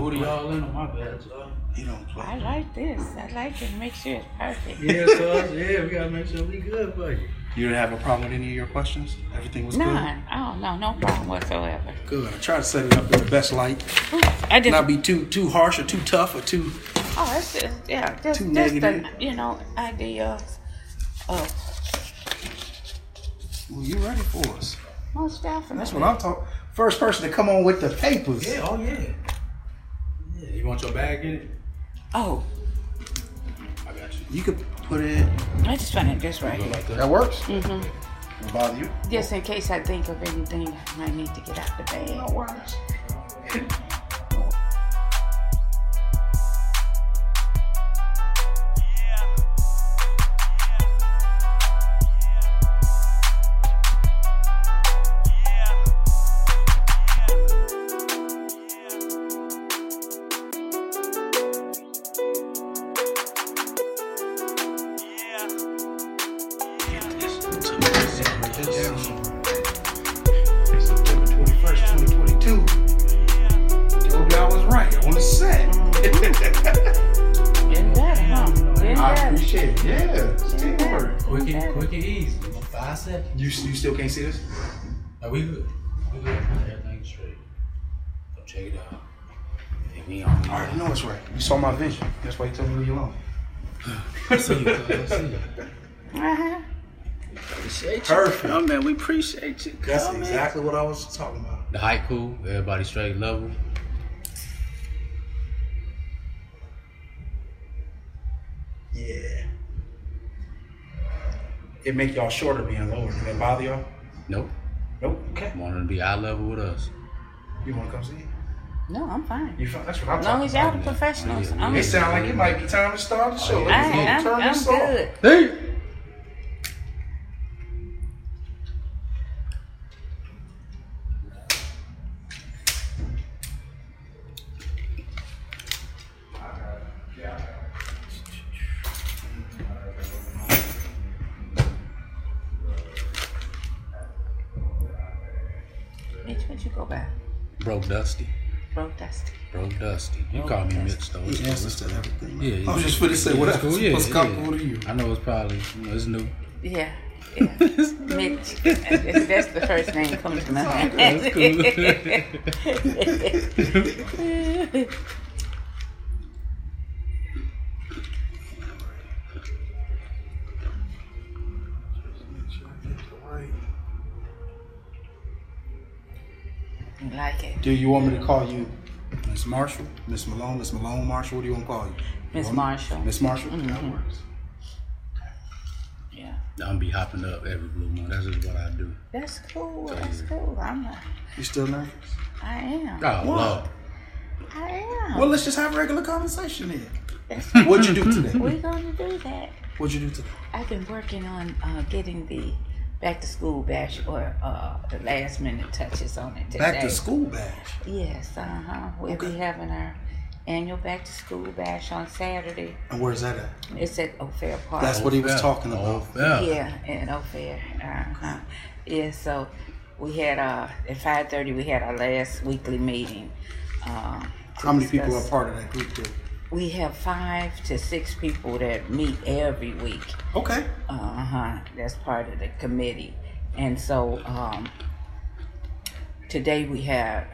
What do y'all in on my bad, son? He don't play. I like this. I like it. Make sure it's perfect. Yeah, so yeah, we gotta make sure we good for you. You didn't have a problem with any of your questions? Everything was good? None. Oh, no, no problem whatsoever. Good. I try to set it up in the best light. I didn't. Not be too harsh or too tough or too... Oh, that's just, yeah. Just negative. The, you know, idea of... Well, you ready for us. Most definitely. That's what I'm talking... First person to come on with the papers. Yeah, oh, yeah. Yeah. You want your bag in it? Oh. I got you. You could... Put it. I just want it this right here. Like that works? Mm-hmm. It'll bother you? Just in case I think of anything I might need to get out the bag. No worries. You still can't see this? No, we good. We good. Everything's straight. Go check it out. We on. I already know it's right. You saw my vision. That's why you told me leave you alone. See you. See you. Uh-huh. Appreciate you. Perfect. Oh, man, we appreciate you. That's exactly what I was talking about. The height cool. Everybody straight level. Yeah. It make y'all shorter being lower. Does that bother y'all? Nope. Nope. Okay. Want them to be eye level with us. You want to come see it? No, I'm fine. You fine? That's what I'm talking about. As long as y'all the professionals. Yeah. It sounds like it might be time to start the show. I'm good. Hey. Broke Dusty. You call me Mitch, though. He answers to everything. Yeah, I was just going to say, what's comfortable to you? I know it's probably, it's new. Yeah. Mitch. That's the first name coming to my mind. That's cool. Like it. Do you want me to call you Miss Marshall, Miss Malone-Marshall? What do you want to call you? Miss Marshall? Mm-hmm. That works. Yeah. I'm be hopping up every blue moon. That's just what I do. That's cool. That's cool. I'm not. You still nervous? I am. Oh, Lord. I am. Well, let's just have a regular conversation then. Cool. What'd you do today? We're going to do that. What'd you do today? I've been working on getting the back to school bash or the last minute touches on it today. Back to school bash? Yes, We'll be having our annual back to school bash on Saturday. And where's that at? It's at Old Fair Park. That's what he was talking about. Yeah, at Old Fair. Uh-huh. Yeah, so we had, at 5:30, we had our last weekly meeting. How many people are part of that group group? We have 5 to 6 people that meet every week. Okay. That's part of the committee. And so today we had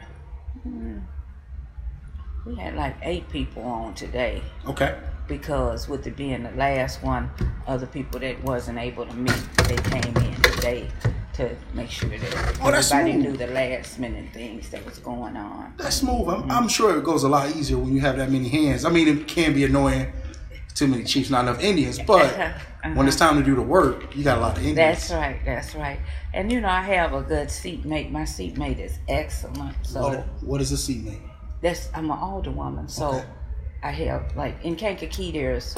like 8 people on today. Okay. Because with it being the last one, other people that wasn't able to meet, they came in today to make sure that everybody knew the last minute things that was going on. That's smooth. I'm sure it goes a lot easier when you have that many hands. I mean, it can be annoying. Too many chiefs, not enough Indians. But when it's time to do the work, you got a lot of Indians. That's right. And you know, I have a good seatmate. My seatmate is excellent. So what is a seatmate? I'm an alderwoman. So I have, like, in Kankakee, there's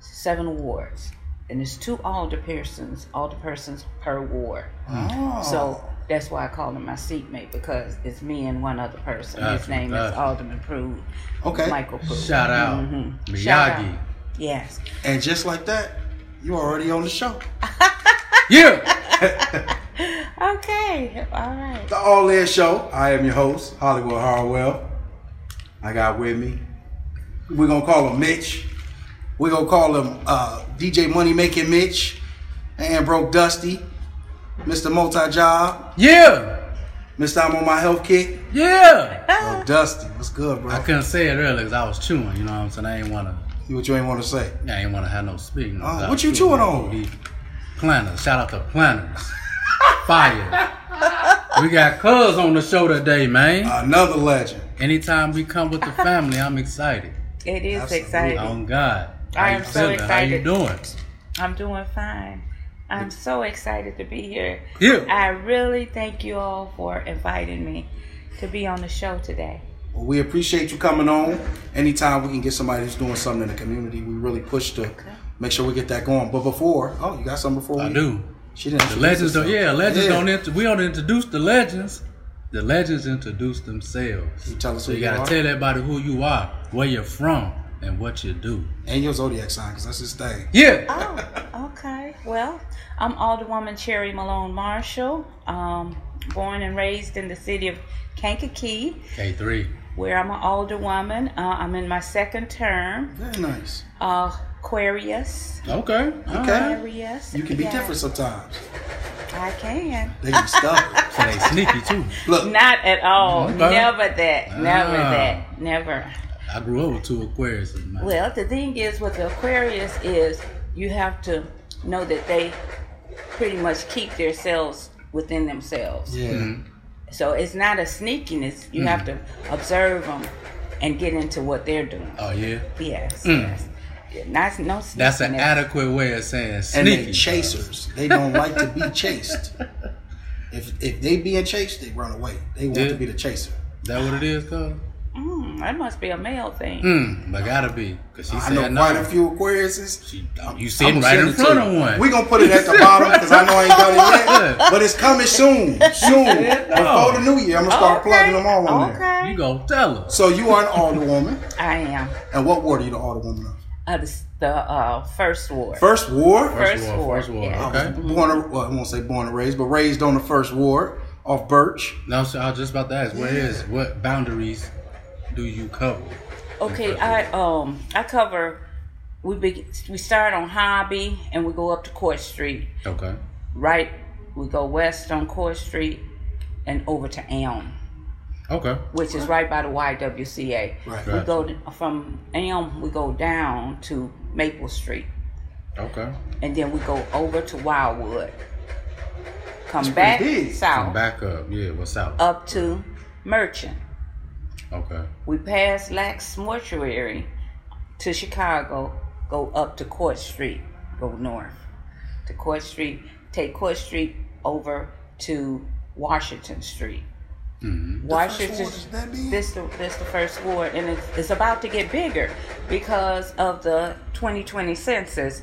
7 wards. And it's 2 alderpersons per ward. Oh. So that's why I call him my seatmate, because it's me and one other person. His name is Alderman Prude. Okay. Michael Prude. Shout out. Mm-hmm. Miyagi. Shout out. Yes. And just like that, you're already on the show. Yeah. Okay. All right. The All In Show. I am your host, Hollywood Harwell. I got with me. We're going to call him Mitch. We're going to call him DJ Money Making Mitch. And Broke Dusty. Mr. Multi-Job. Yeah. Mr. I'm on my health kick. Yeah. Broke Dusty. What's good, bro? I couldn't say it earlier because I was chewing. You know what I'm saying? I ain't want to. What you ain't want to say? I ain't want to have no speaking. What you chewing on? Planners. Shout out to Planners. Fire. We got Cuz on the show today, man. Another legend. Anytime we come with the family, I'm excited. It is absolutely exciting. On God. I am so excited. How you doing? I'm doing fine. I'm so excited to be here. Yeah. I really thank you all for inviting me to be on the show today. Well, we appreciate you coming on. Anytime we can get somebody who's doing something in the community, we really push to make sure we get that going. But before, you got something before I do. She didn't. The legends don't. Yeah, legends don't. We don't introduce the legends. The legends introduce themselves. You tell us so who you gotta are. Tell everybody who you are, where you're from, and what you do, and your zodiac sign, because that's his thing. Yeah. Oh, okay. Well, I'm Alderwoman Cherry Malone-Marshall. Born and raised in the city of Kankakee. K3. Where I'm an Alderwoman. I'm in my second term. Very nice. Aquarius. Okay. Aquarius. You can be different sometimes. I can. They can stop. So they sneaky too. Look. Not at all. Okay. Never that. Never that. Never. I grew up with two Aquarius. Well, the thing is with the Aquarius is you have to know that they pretty much keep themselves within themselves. Yeah. Mm-hmm. So it's not a sneakiness. You have to observe them and get into what they're doing. Oh yeah. Yes. Mm. Yes. Not, no sneakiness. That's an adequate way of saying sneaky. And they're chasers. They don't like to be chased. If they being chased, they run away. They want to be the chaser. That what it is, cuz? That must be a male thing. But gotta be. Cause she said I know quite a few Aquariuses. You sitting right in front of one. We gonna put it at the bottom because I know I ain't got it yet. But it's coming soon. Soon. Before the new year, I'm gonna start plugging them all on there. You gonna tell her. So you are an Alderwoman. I am. And what ward are you the Alderwoman of? The first ward. First ward? First ward. Yeah. Okay. I won't say born and raised, but raised on the first ward off Birch. No, so I was just about to ask, what boundaries do you cover? Okay, I cover. We start on Hobby and we go up to Court Street. Okay. Right, we go west on Court Street and over to Elm. Okay. Which is right by the YWCA. Right. We go from Elm, we go down to Maple Street. Okay. And then we go over to Wildwood. Come back south. Come back up. Yeah, what's south? Up to Merchant. Okay. We pass Lax Mortuary to Chicago, go up to Court Street, go north to Court Street, take Court Street over to Washington Street. Mm-hmm. Washington, this the first ward, and it's about to get bigger because of the 2020 census.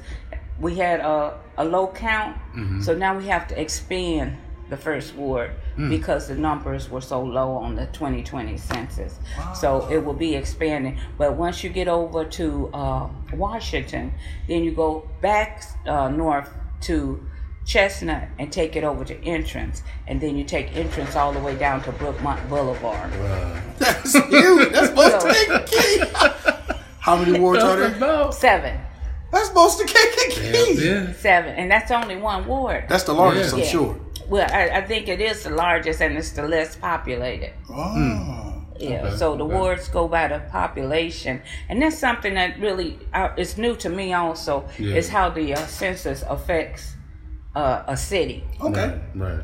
We had a low count, so now we have to expand the first ward because the numbers were so low on the 2020 census. Wow. So it will be expanding. But once you get over to Washington, then you go back north to Chestnut and take it over to Entrance, and then you take Entrance all the way down to Brookmont Boulevard. Wow. That's huge. That's supposed to Kankakee. How many wards are there? 7. That's supposed to Kankakee. Yeah. 7, and that's only one ward. That's the largest, I'm sure. Well, I think it is the largest, and it's the least populated. Oh. Yeah. Okay. So the wards go by the population, and that's something that really is new to me. Also, is how the census affects a city. Okay. Right.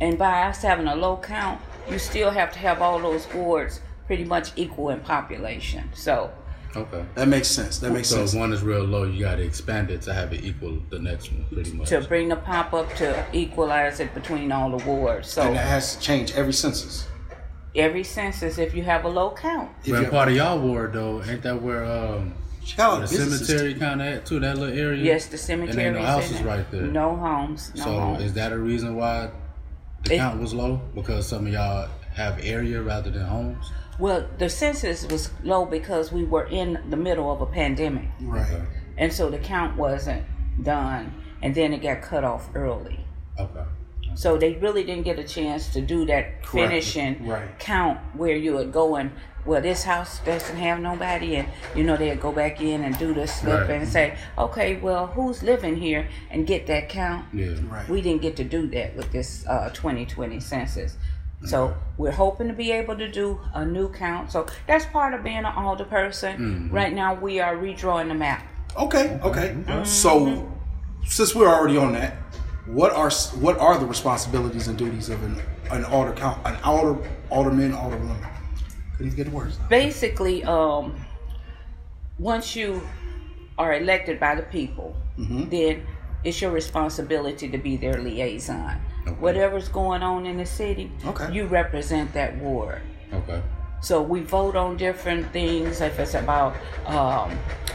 And by us having a low count, you still have to have all those wards pretty much equal in population. So. Okay. That makes sense. So if one is real low, you got to expand it to have it equal the next one, pretty much. To bring the pop up to equalize it between all the wards. So. And that has to change every census. If you have a low count. But part of y'all ward though, ain't that where the cemetery kind of too, that little area? Yes, the cemetery. And ain't no houses right there. No homes. Is that a reason why the count was low? Because some of y'all have area rather than homes? Well, the census was low because we were in the middle of a pandemic. Right. Okay. And so the count wasn't done, and then it got cut off early. Okay. So they really didn't get a chance to do that finishing count where you would go and, well, this house doesn't have nobody, and, you know, they'd go back in and do the slip and say, okay, well, who's living here, and get that count. Yeah. Right. We didn't get to do that with this 2020 census. So we're hoping to be able to do a new count. So that's part of being an older person. Mm-hmm. Right now we are redrawing the map. Okay, okay. Mm-hmm. So since we're already on that, what are the responsibilities and duties of an alderman, alderwoman? Couldn't get worse. Basically, once you are elected by the people, mm-hmm. then it's your responsibility to be their liaison. Okay. Whatever's going on in the city, you represent that ward. Okay. So we vote on different things. If it's about,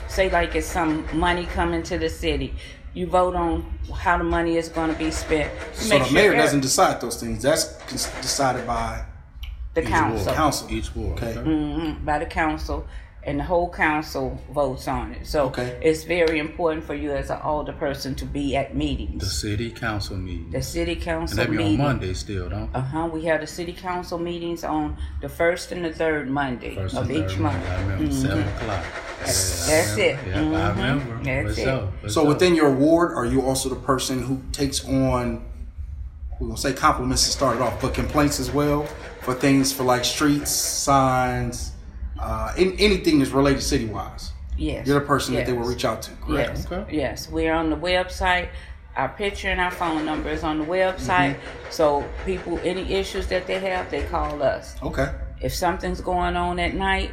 say, like it's some money coming to the city, you vote on how the money is going to be spent. So the mayor doesn't decide those things. That's decided by the council. Each ward. Okay. Mm-hmm. By the council, and the whole council votes on it. So it's very important for you as an older person to be at meetings. The city council meetings. The city council meetings. And they be on Mondays still, don't they? Uh-huh. We have the city council meetings on the first and the third Monday of each month. I remember, 7 o'clock. That's it. Yeah, mm-hmm. I remember. That's it. So within your ward, are you also the person who takes on, we're going to say compliments to start it off, but complaints as well for things for like streets, signs, anything that's related city-wise? Yes. You're the person that they will reach out to, correct? Yes. Okay. Yes. We're on the website. Our picture and our phone number is on the website. Mm-hmm. So people, any issues that they have, they call us. Okay. If something's going on at night,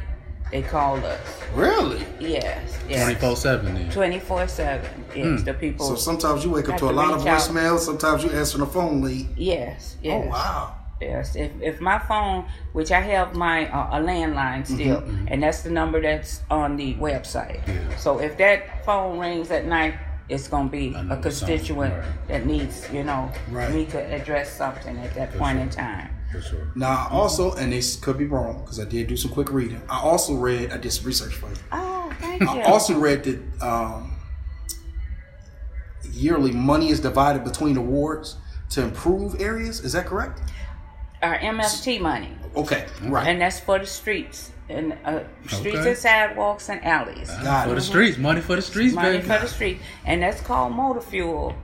they call us. Really? Yes. 24/7 then. 24/7. Yes. The people. So sometimes you wake up to a lot of voicemails. Sometimes you answer the phone late. Yes. Yes. Oh wow. Yes. If my phone, which I have my a landline still, mm-hmm, mm-hmm, and that's the number that's on the website. Yeah. So if that phone rings at night, it's gonna be a constituent that needs, me to address something at that point in time. For sure. Now, I also, and this could be wrong because I did do some quick reading. I did some research for you. Oh, thank you. I also read that yearly money is divided between the wards to improve areas. Is that correct? Our MFT money. Okay, right. And that's for the streets. And streets and sidewalks and alleys. For the streets. Money for the streets, baby. Money for the streets. And that's called motor fuel.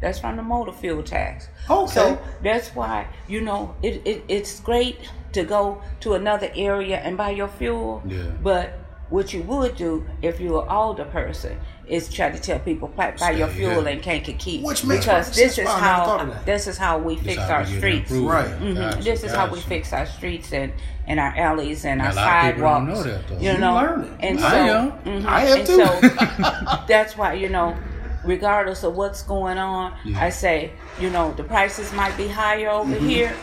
That's from the motor fuel tax. Okay. So that's why, it's great to go to another area and buy your fuel. Yeah. But what you would do if you were an older person is try to tell people, buy your fuel in Kankakee. Which makes sense. This is how we fix our streets. Right. Mm-hmm. Gotcha, this is how we fix our streets and our alleys and our sidewalks. A lot of people don't know that, though. I am too. So that's why, regardless of what's going on, I say, the prices might be higher over here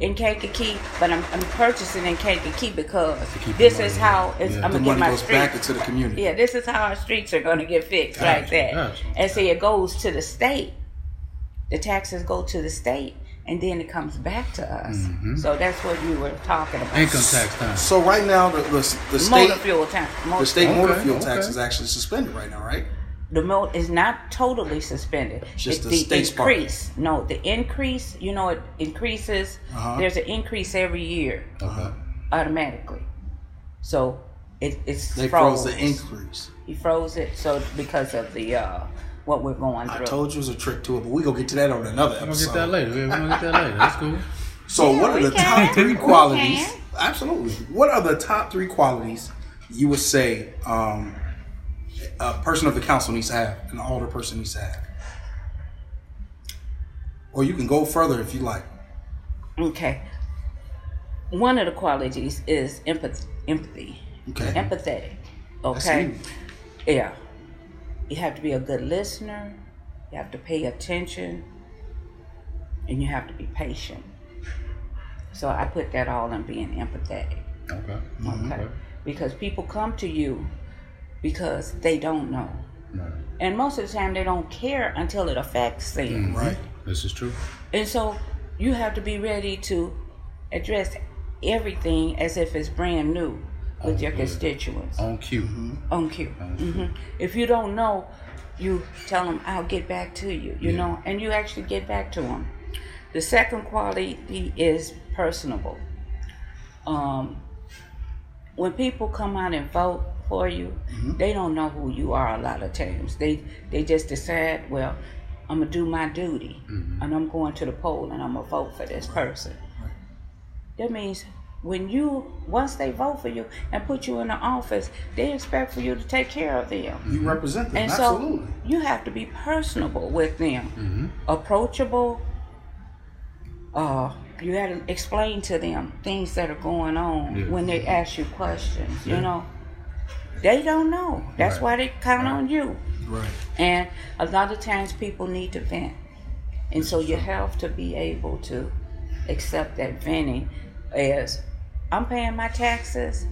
in Kankakee, but I'm purchasing in Kankakee because this is how I'm going to get my streets. Back into the community. Yeah, this is how our streets are going to get fixed like that. Gotcha. And so it goes to the state. The taxes go to the state, and then it comes back to us. Mm-hmm. So that's what you were talking about. Income tax time. So right now, the state motor fuel tax. The state motor fuel tax is actually suspended right now, right? The motor is not totally suspended. Just it's the state's increase. Part. No, the increase. It increases. Uh-huh. There's an increase every year, automatically. So it's they froze the increase. He froze it because of the what we're going through. I told you it was a trick to it, but we gonna get to that on another episode. We're gonna get that later. That's cool. So what are the top three qualities? Absolutely. What are the top three qualities you would say? A person of the council needs to have, an older person needs to have. Or you can go further if you like. Okay. One of the qualities is empathy. Okay. Empathetic. Okay. Yeah. You have to be a good listener. You have to pay attention. And you have to be patient. So I put that all in being empathetic. Okay. Mm-hmm. Okay. Because people come to you because they don't know. Right. And most of the time they don't care until it affects things. Right, this is true. And so you have to be ready to address everything as if it's brand new with your constituents. On cue. Mm-hmm. On cue. Mm-hmm. If you don't know, you tell them, I'll get back to you, you know, and you actually get back to them. The second quality is personable. When people come out and vote for you, they don't know who you are a lot of times. They just decide, well, I'm going to do my duty, and I'm going to the poll, and I'm going to vote for this person. That means once they vote for you and put you in the office, they expect for you to take care of them. You represent them, and absolutely. So you have to be personable with them, approachable. You got to explain to them things that are going on when they ask you questions. You know, they don't know. That's why they count on you. Right. And a lot of times people need to vent, and so you have to be able to accept that venting as, I'm paying my taxes.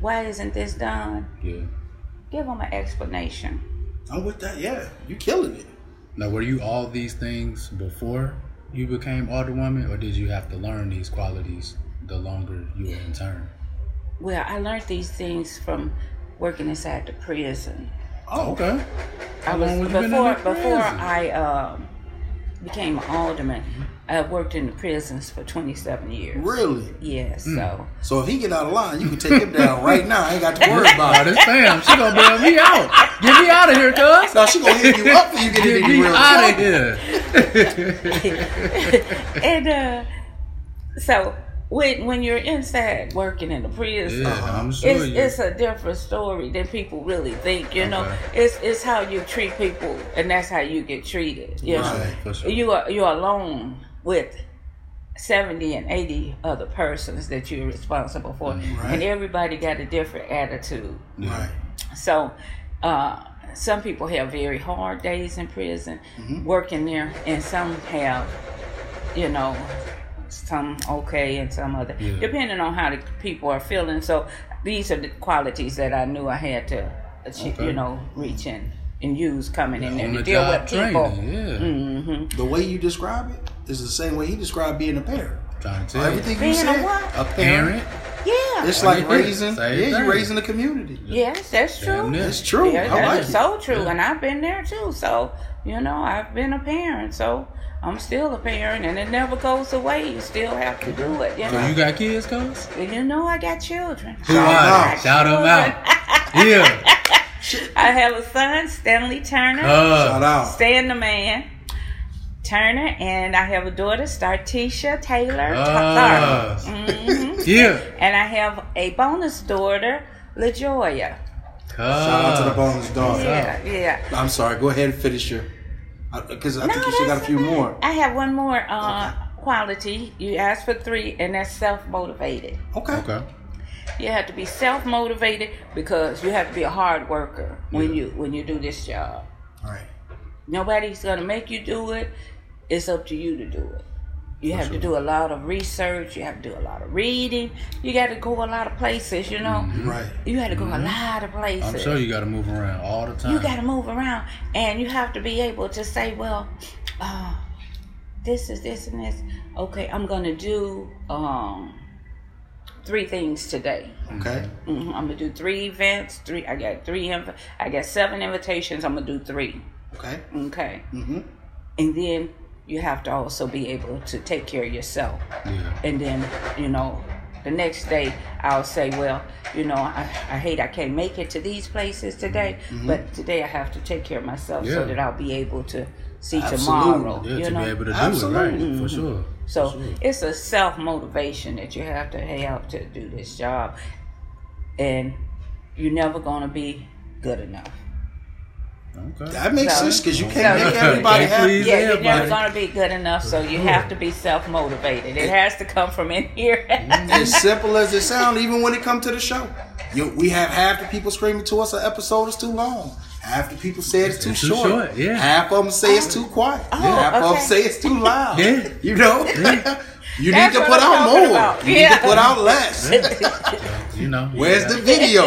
Why isn't this done? Yeah. Give them an explanation. I'm with that. Yeah. You're killing it. Now, were you all these things before you became Alderwoman, or did you have to learn these qualities the longer you were in turn? Well, I learned these things from working inside the prison. Oh, okay. How long was you been in the prison? Before I became an alderman, I worked in the prisons for 27 years. Really? Yeah, so if he get out of line, you can take him down right now. I ain't got to worry about it. This fam, she gonna bail me out. Get me out of here, cuz. No, she gonna hit you up when you get in here. Get me out of here. And so when you're inside working in the prison, I'm sure it's a different story than people really think. You know, it's how you treat people, and that's how you get treated. You know, for sure. You're alone with 70 and 80 other persons that you're responsible for, and everybody got a different attitude. Right. So, some people have very hard days in prison, working there, and some have, you know, some okay and some other, depending on how the people are feeling. So these are the qualities that I knew I had to achieve, you know, reach in and use coming in there to deal with people. The way you describe it is the same way he described being a parent. Everything you said, a parent. Yeah, it's like raising. You're raising the community. Yes, that's true. It's true. That's so true, and I've been there too. So you know, I've been a parent. So. I'm still a parent, and it never goes away. You still have to do it. You know? So you got kids, cuz? You know I got children. Who are they? Shout them out. I have a son, Stanley Turner. Shout out. Stan the man. Turner, and I have a daughter, Startisha Taylor. And I have a bonus daughter, LaJoya. Shout out to the bonus daughter. Yeah. I'm sorry. Go ahead and finish your... Because I think you still got a few more. I have one more quality. You asked for three, and that's self-motivated. Okay. You have to be self-motivated because you have to be a hard worker when you do this job. All right. Nobody's going to make you do it. It's up to you to do it. You have to do a lot of research. You have to do a lot of reading. You got to go a lot of places, you know. Right. You had to go a lot of places. I'm sure you got to move around all the time. You got to move around. And you have to be able to say, well, this is this and this. Okay, I'm going to do 3 things today. Okay. I'm going to do 3 events. I got 7 invitations. I'm going to do 3. Okay. And then... you have to also be able to take care of yourself. And then, you know, the next day I'll say, well, you know, I hate I can't make it to these places today, but today I have to take care of myself so that I'll be able to see tomorrow. Yeah, you know? Be able to do it, right? For sure. So it's a self-motivation that you have to have to do this job. And you're never going to be good enough. Okay. That makes sense because you can't make everybody happy. Yeah, you're never going to be good enough, so you have to be self-motivated. It has to come from in here. As simple as it sounds, even when it comes to the show. We have half the people screaming to us an episode is too long. Half the people say it's too short. Yeah. Half of them say it's too quiet. Half of them say it's too loud. You know? You need to put out more. You need to put out less. You know. Where's the video?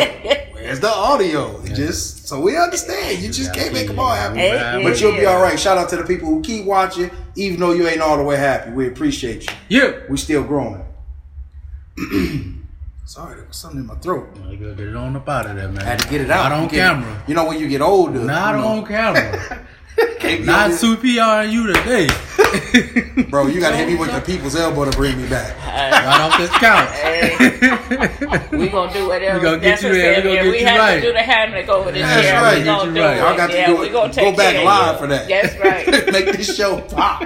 Where's the audio? Just so we understand. You just can't make them all happy. But you'll be all right. Shout out to the people who keep watching, even though you ain't all the way happy. We appreciate you. Yeah. We still growing. Sorry, there was something in my throat. I gotta get it on up out of there, man. I had to get it out. Not on camera. You know, when you get older. Not on camera. Not 2PR and you today. Bro, you gotta hit me with the people's elbow to bring me back. Right off this couch. Hey. We gonna do whatever. We gonna get you there. We have to do the hammock over this year. That's right. We gonna do it. I got to do it. Go back live for that. That's right. Make this show pop.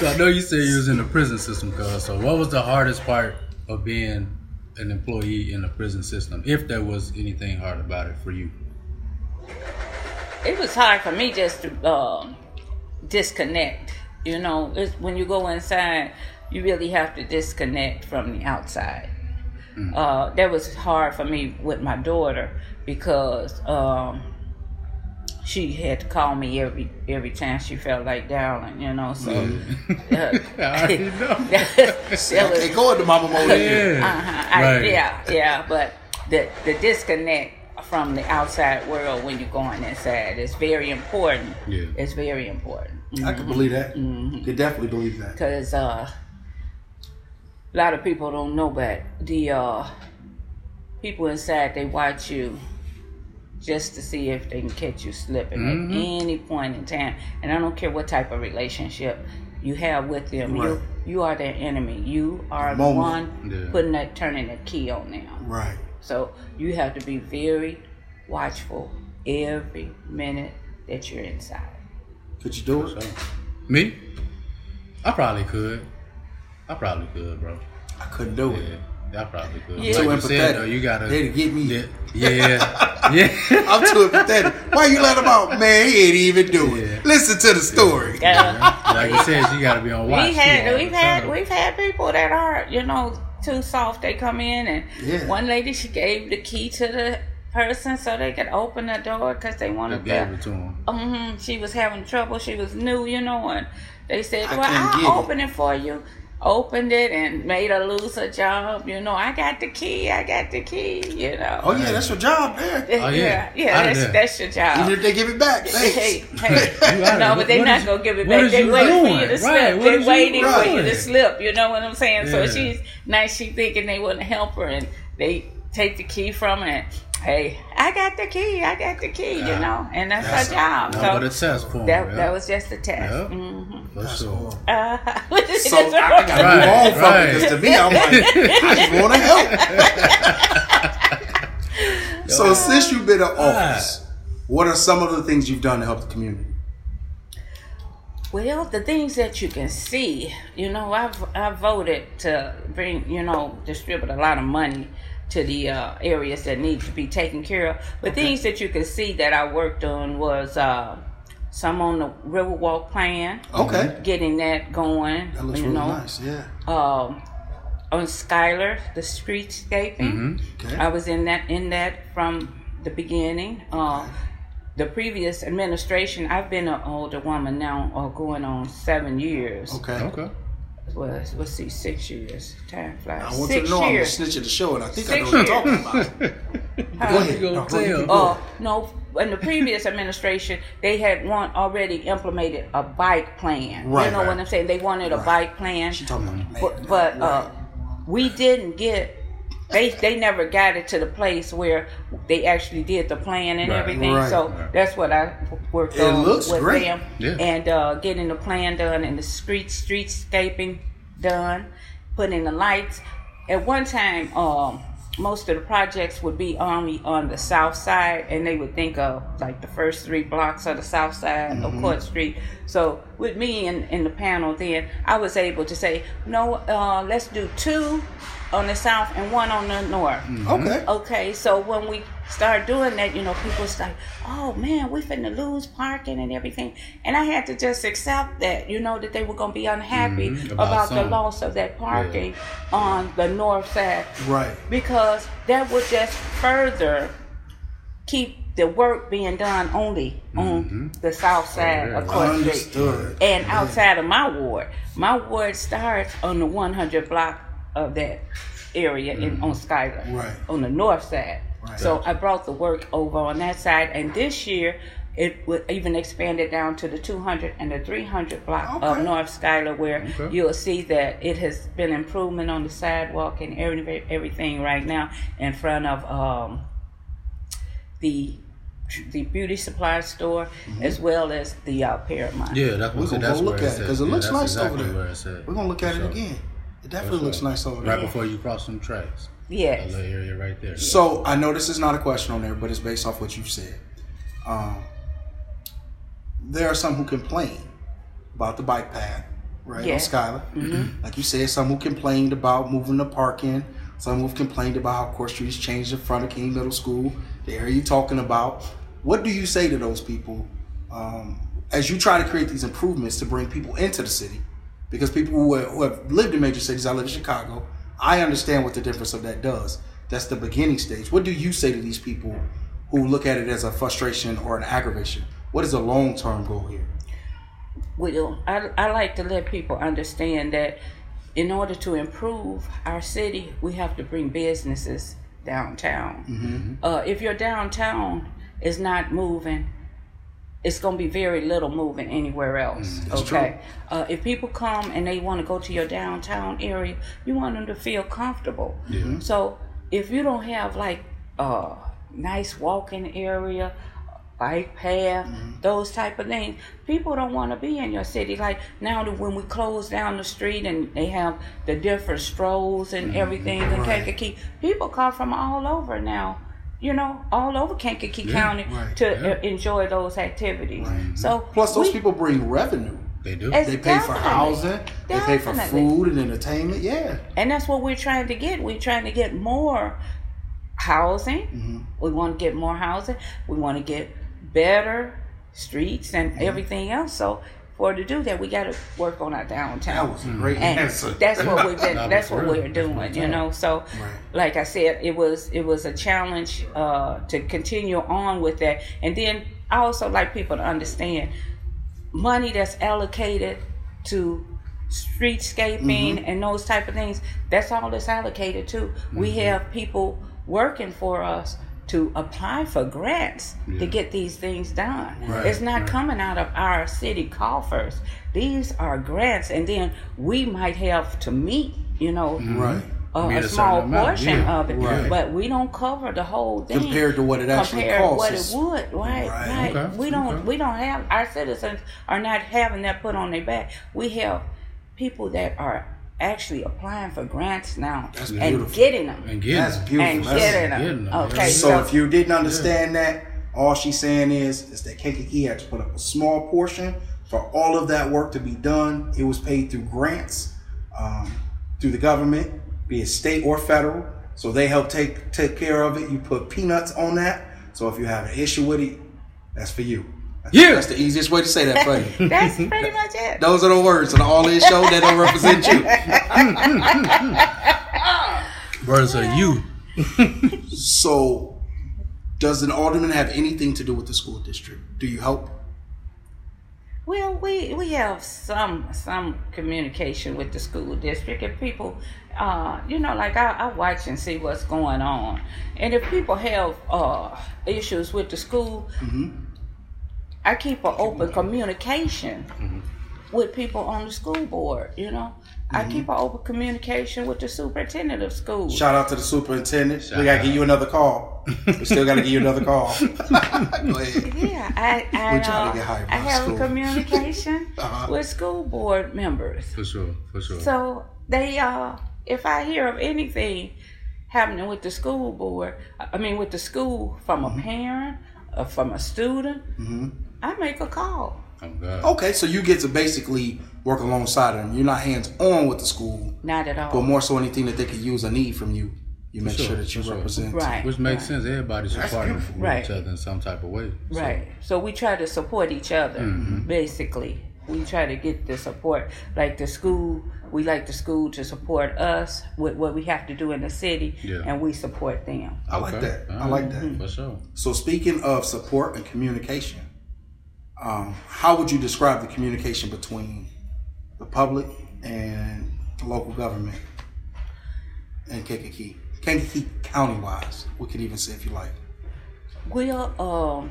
So I know you said you was in the prison system, cuz. So what was the hardest part of being an employee in the prison system, if there was anything hard about it for you? It was hard for me just to disconnect. You know, it's, when you go inside, you really have to disconnect from the outside. Mm. That was hard for me with my daughter because she had to call me every time she felt like darling, you know. So I already know. They go into mama mode. Yeah. Right. Yeah. But the disconnect from the outside world when you're going inside is very important. Yeah. It's very important. Mm-hmm. I can believe that. Mm-hmm. I could definitely believe that. Because a lot of people don't know, but the people inside, they watch you just to see if they can catch you slipping mm-hmm. at any point in time. And I don't care what type of relationship you have with them. Right. You are their enemy. You are the one putting that, turning the key on them. Right. So you have to be very watchful every minute that you're inside. Could you do it? Me? I probably could, bro. I couldn't do it. I probably could. Yeah. Like too empathetic. Said, though, you gotta. They to get me. Yeah. I'm too empathetic. Why you let him out, man? He ain't even do it. Yeah. Listen to the story. Yeah. Like I said, you gotta be on watch. We've had people that are, you know, too soft. They come in and one lady, she gave the key to the person so they could open the door because they wanted to. Gave it to them. Mm-hmm. She was having trouble. She was new, you know, and they said, "Well, I'll open it for you." Opened it and made her lose her job. You know, I got the key, you know. Oh, yeah, that's your job there. Oh, yeah. Yeah, that's your job. Even if they give it back, thanks. Hey. No, but they're not going to give it back. They're waiting for you to slip. They're waiting for you to slip, you know what I'm saying? Yeah. So she's nice. She's thinking they wouldn't help her, and they take the key from her and, hey, I got the key, you know, and that's her job. No, so but it says for that was just a test. Yep. Mm-hmm. For sure. So I gotta move on from it because to me, I'm like, I just want to help. So since you've been in office, what are some of the things you've done to help the community? Well, the things that you can see, you know, I voted to bring, you know, distribute a lot of money to the areas that need to be taken care of. But things that you can see that I worked on was some on the Riverwalk plan. Okay. Getting that going. That looks really nice, yeah. On Schuyler, the streetscaping. Mm-hmm. Okay. I was in that from the beginning. The previous administration, I've been an Alderwoman now going on 7 years. Okay. Was, let's see, 6 years. Time flies. I want 6 to know I'm a snitch of the show, and I think I know what you're talking about. How go ahead. No, in the previous administration, they had already implemented a bike plan. Right, you know what I'm saying? They wanted a bike plan. She's talking about man, but we didn't get. They never got it to the place where they actually did the plan and everything. Right, so that's what I worked on with great. Them. Yeah. And getting the plan done and the streetscaping done, putting the lights. At one time, most of the projects would be only on the south side, and they would think of like the first 3 blocks of the south side of Court Street. So with me in the panel then, I was able to say, no, let's do 2 on the south and 1 on the north. Mm-hmm. Okay. So when we start doing that, you know, people start, oh man, we finna lose parking and everything. And I had to just accept that, you know, that they were gonna be unhappy about the loss of that parking on the north side. Right. Because that would just further keep the work being done only on the south side of Court Street. And outside of my ward. My ward starts on the 100 block of that area on Schuyler on the north side. Right. So I brought the work over on that side, and this year It would even expand it down to the 200 and the 300 block of North Schuyler, where you'll see that it has been improvement on the sidewalk and everything right now in front of the beauty supply store, as well as the Paramount. Yeah, that's what we're going to look at, because it looks nice over there. We're going to look at it again. It definitely looks nice over there. Right before you cross some tracks. Yes. That little area right there. So, I know this is not a question on there, but it's based off what you've said. There are some who complain about the bike path, right, on Schuyler. Like you said, some who complained about moving the parking. Some who've complained about how Court Street's changed in front of King Middle School, the area you're talking about. What do you say to those people as you try to create these improvements to bring people into the city? Because people who have lived in major cities, I live in Chicago, I understand what the difference of that does. That's the beginning stage. What do you say to these people who look at it as a frustration or an aggravation? What is the long-term goal here? Well, I like to let people understand that in order to improve our city, we have to bring businesses downtown. If your downtown is not moving, it's going to be very little moving anywhere else. That's true. If people come and they want to go to your downtown area, you want them to feel comfortable. So if you don't have like a nice walking area, bike path, those type of things, people don't want to be in your city. Like now when we close down the street and they have the different strolls and everything in Kankakee, people come from all over now, you know, all over Kankakee County to enjoy those activities. So plus those people bring revenue. They do. They pay for housing. They pay for food and entertainment. And that's what we're trying to get. We're trying to get more housing. We want to get more housing. We want to get better streets and everything else. So for to do that, we got to work on our downtown. That was a great answer. That's what we've been. That's what we're doing. You know. So, like I said, it was a challenge to continue on with that. And then I also like people to understand money that's allocated to streetscaping and those type of things. That's all that's allocated to. We have people working for us to apply for grants to get these things done. It's not coming out of our city coffers. These are grants, and then we might have to meet, you know, a small portion of it, but we don't cover the whole thing. Compared to what it actually costs. Compared to what it would, right. We don't have, our citizens are not having that put on their back. We have people that are actually applying for grants now and getting them. That's beautiful. And getting them. Okay. So if you didn't understand that, all she's saying is that Kankakee had to put up a small portion for all of that work to be done. It was paid through grants, through the government, be it state or federal. So they help take care of it. You put peanuts on that. So if you have an issue with it, that's for you. That's the easiest way to say that for you. That's pretty much it. Those are the words on the All In Show that don't represent you. Words are you. So, does an alderman have anything to do with the school district? Do you help? Well, we have some communication with the school district, and people, like I watch and see what's going on, and if people have issues with the school. I keep an open communication with people on the school board, you know. I keep an open communication with the superintendent of schools. Shout out to the superintendent. We got to give you another call. We still got to give you another call. Go ahead. Yeah, I have a communication with school board members. For sure. So they, if I hear of anything happening with the school board, with the school from a parent, from a student, I make a call. Okay, so you get to basically work alongside them. You're not hands-on with the school. Not at all. But more so anything that they could use or need from you, you make sure that you represent. Right. Which makes sense. Everybody's supporting each other in some type of way. So. Right. So we try to support each other, basically. We try to get the support. Like the school, we like the school to support us with what we have to do in the city, and we support them. I like that. For sure. So speaking of support and communication, how would you describe the communication between the public and the local government in Kankakee County-wise? We could even say if you like. Well,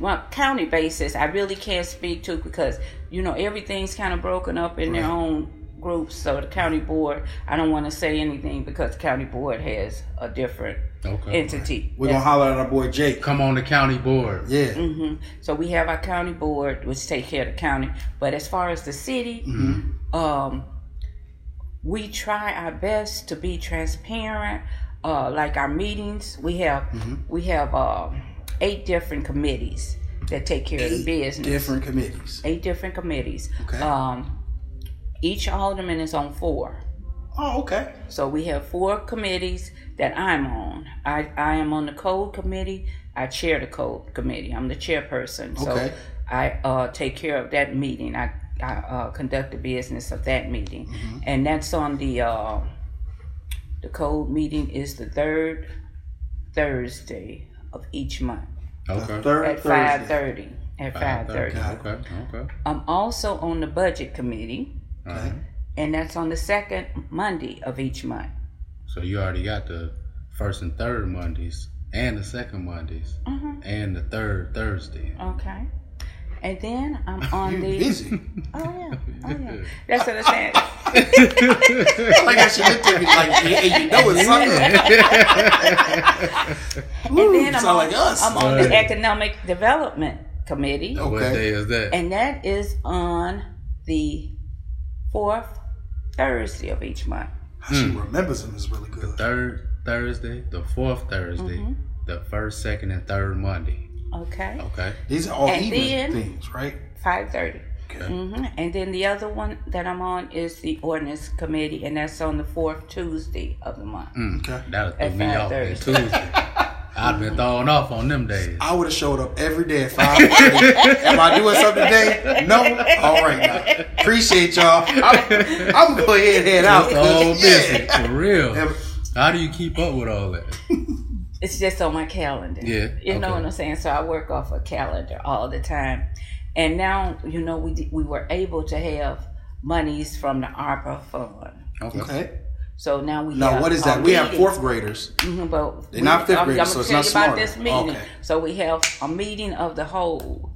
well, county basis, I really can't speak to because, you know, everything's kind of broken up in their own groups. So the county board, I don't want to say anything because the county board has a different entity. Right. We're going to holler at our boy Jake. Come on the county board. Yeah. Mm-hmm. So we have our county board, which take care of the county. But as far as the city, mm-hmm. We try our best to be transparent. Like our meetings, we have 8 different committees that take care of the business. Eight different committees. Okay. Each alderman is on 4. Oh, okay. So we have 4 committees that I'm on. I am on the code committee. I chair the code committee. I'm the chairperson. Okay. So I take care of that meeting. I conduct the business of that meeting, mm-hmm. and that's on the code meeting is the 3rd Thursday of each month. Okay. At 5:30. At 5:30. Okay. I'm also on the budget committee, uh-huh. and that's on the 2nd Monday of each month. So you already got the 1st and 3rd Mondays, and the 2nd Mondays, uh-huh. and the 3rd Thursday. Okay. And then I'm on the... busy. Oh, yeah. That's what I'm saying. Like I should look at me like, hey, you know it's something. And then I'm on the Economic Development Committee. Okay. What day is that? And that is on the 4th Thursday of each month. How she remembers them is really good. The 3rd Thursday, the 4th Thursday, mm-hmm. the 1st, 2nd, and 3rd Monday. Okay. These are all evening things, right? 5:30. Okay. Mm-hmm. And then the other one that I'm on is the ordinance committee, and that's on the 4th Tuesday of the month. Okay. That'll throw me off on Tuesday. I've been thrown off on them days. I would have showed up every day at 5:30. Am I doing something today? No. All right. Now. Appreciate y'all. I'm gonna go ahead and head out. Whole business, for real. How do you keep up with all that? It's just on my calendar. Yeah. You know what I'm saying? So I work off a calendar all the time. And now, you know, we were able to have monies from the ARPA fund. Okay. So now we have... Now, what is that? We have 4th graders. Mm-hmm, but they're not 5th graders, so it's not smart. I'm going to tell you about this meeting. Okay. So we have a meeting of the whole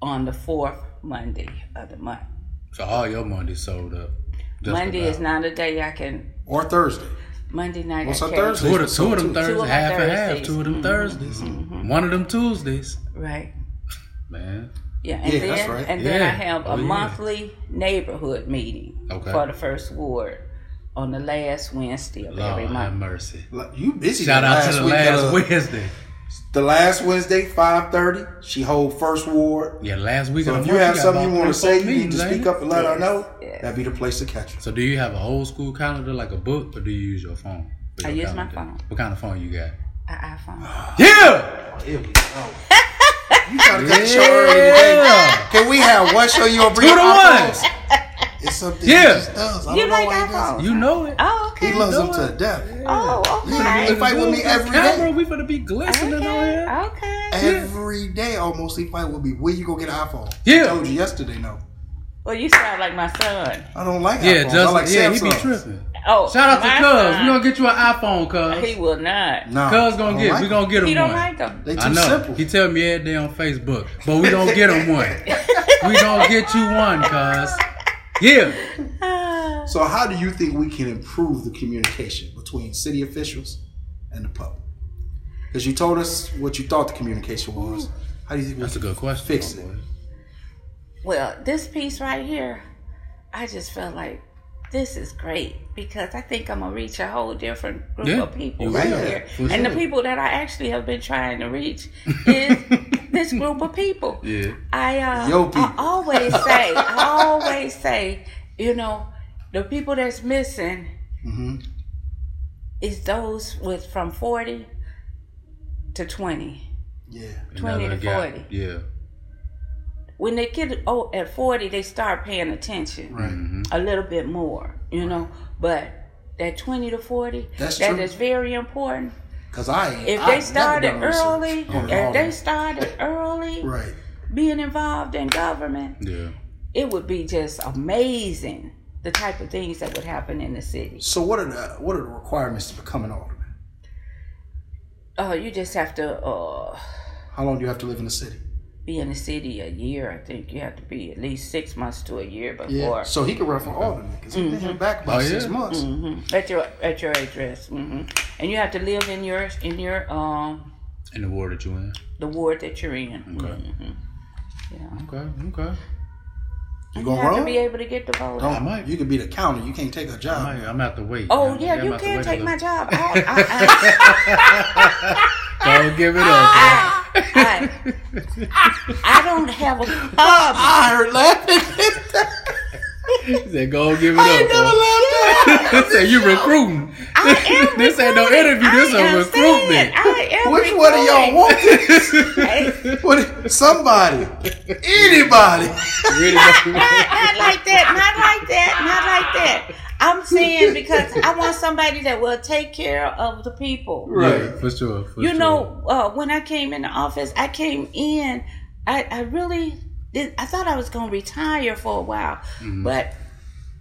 on the 4th Monday of the month. So all your Mondays sold up. Monday is not a day I can... Or Thursday. Monday night. What's on Thursday? Two of them Thursdays. Half and half. Two of them Thursdays. Mm-hmm. One of them Tuesdays. Right. Man. Yeah, and that's right. And then I have a monthly neighborhood meeting for the first ward on the last Wednesday of every month. Lord have mercy. You busy. Shout out to the last Wednesday. The last Wednesday, 5:30, she hold first ward. Yeah, last week. So if you have something you want to say, you need to speak up and let her know. Yeah. That'd be the place to catch her. So do you have an old school calendar like a book, or do you use your phone? I use my phone. What kind of phone you got? An iPhone. Yeah. Here we go. You gotta get show early today. Can we have one show you on bring? 2 to 1. It's something he just does. I don't know why he does. You know it. Oh, okay. He loves him to death. Yeah. Oh, okay. He fight with me every day. We finna be glistening on here. Okay. Every day almost he fight with me. Where you gonna get an iPhone? Yeah. I told you yesterday, no. Well, you sound like my son. I don't like iPhones. I like Samsung. He be tripping. Oh, shout out to Cuz. We gonna get you an iPhone, Cuz. He will not. No. Cuz gonna get. We gonna get him one. He don't like them. They too simple. He tell me every day on Facebook, but we don't get him one. We gonna get you one, Cuz. Yeah. So how do you think we can improve the communication between city officials and the public? Because you told us what you thought the communication was. How do you think we can fix it? Well, this piece right here, I just felt like this is great because I think I'm going to reach a whole different group of people here. And the people that I actually have been trying to reach is... this group of people. Yeah. I always say, you know, the people that's missing is those with from 40 to 20. Yeah. 20 to 40. Yeah. When they get at 40, they start paying attention a little bit more, you know. But that 20 to 40, that is very important. Cause if they started early, right, being involved in government, it would be just amazing the type of things that would happen in the city. So what are the requirements to become an alderman? You just have to. How long do you have to live in the city? be in the city a year. I think you have to be at least 6 months to a year before. Yeah. So he could run for Alderman because he's been back by 6 months at your address. And you have to live in the ward that you're in. The ward that you're in. Okay. Yeah. Okay. You gonna run? To be able to get the vote. I might. You could be the counter. You can't take a job. I'm out the way. Oh yeah, you can't take my job. Don't give it up. I don't have a problem. I heard laughing. He said, go give it up. I never laughed at that. He said, you recruiting. This ain't no interview. This a recruitment. Which one of y'all want this? Somebody. Anybody. Not like that. I'm saying because I want somebody that will take care of the people. Right, for sure. When I came in the office, I came in, I really did. I thought I was going to retire for a while, but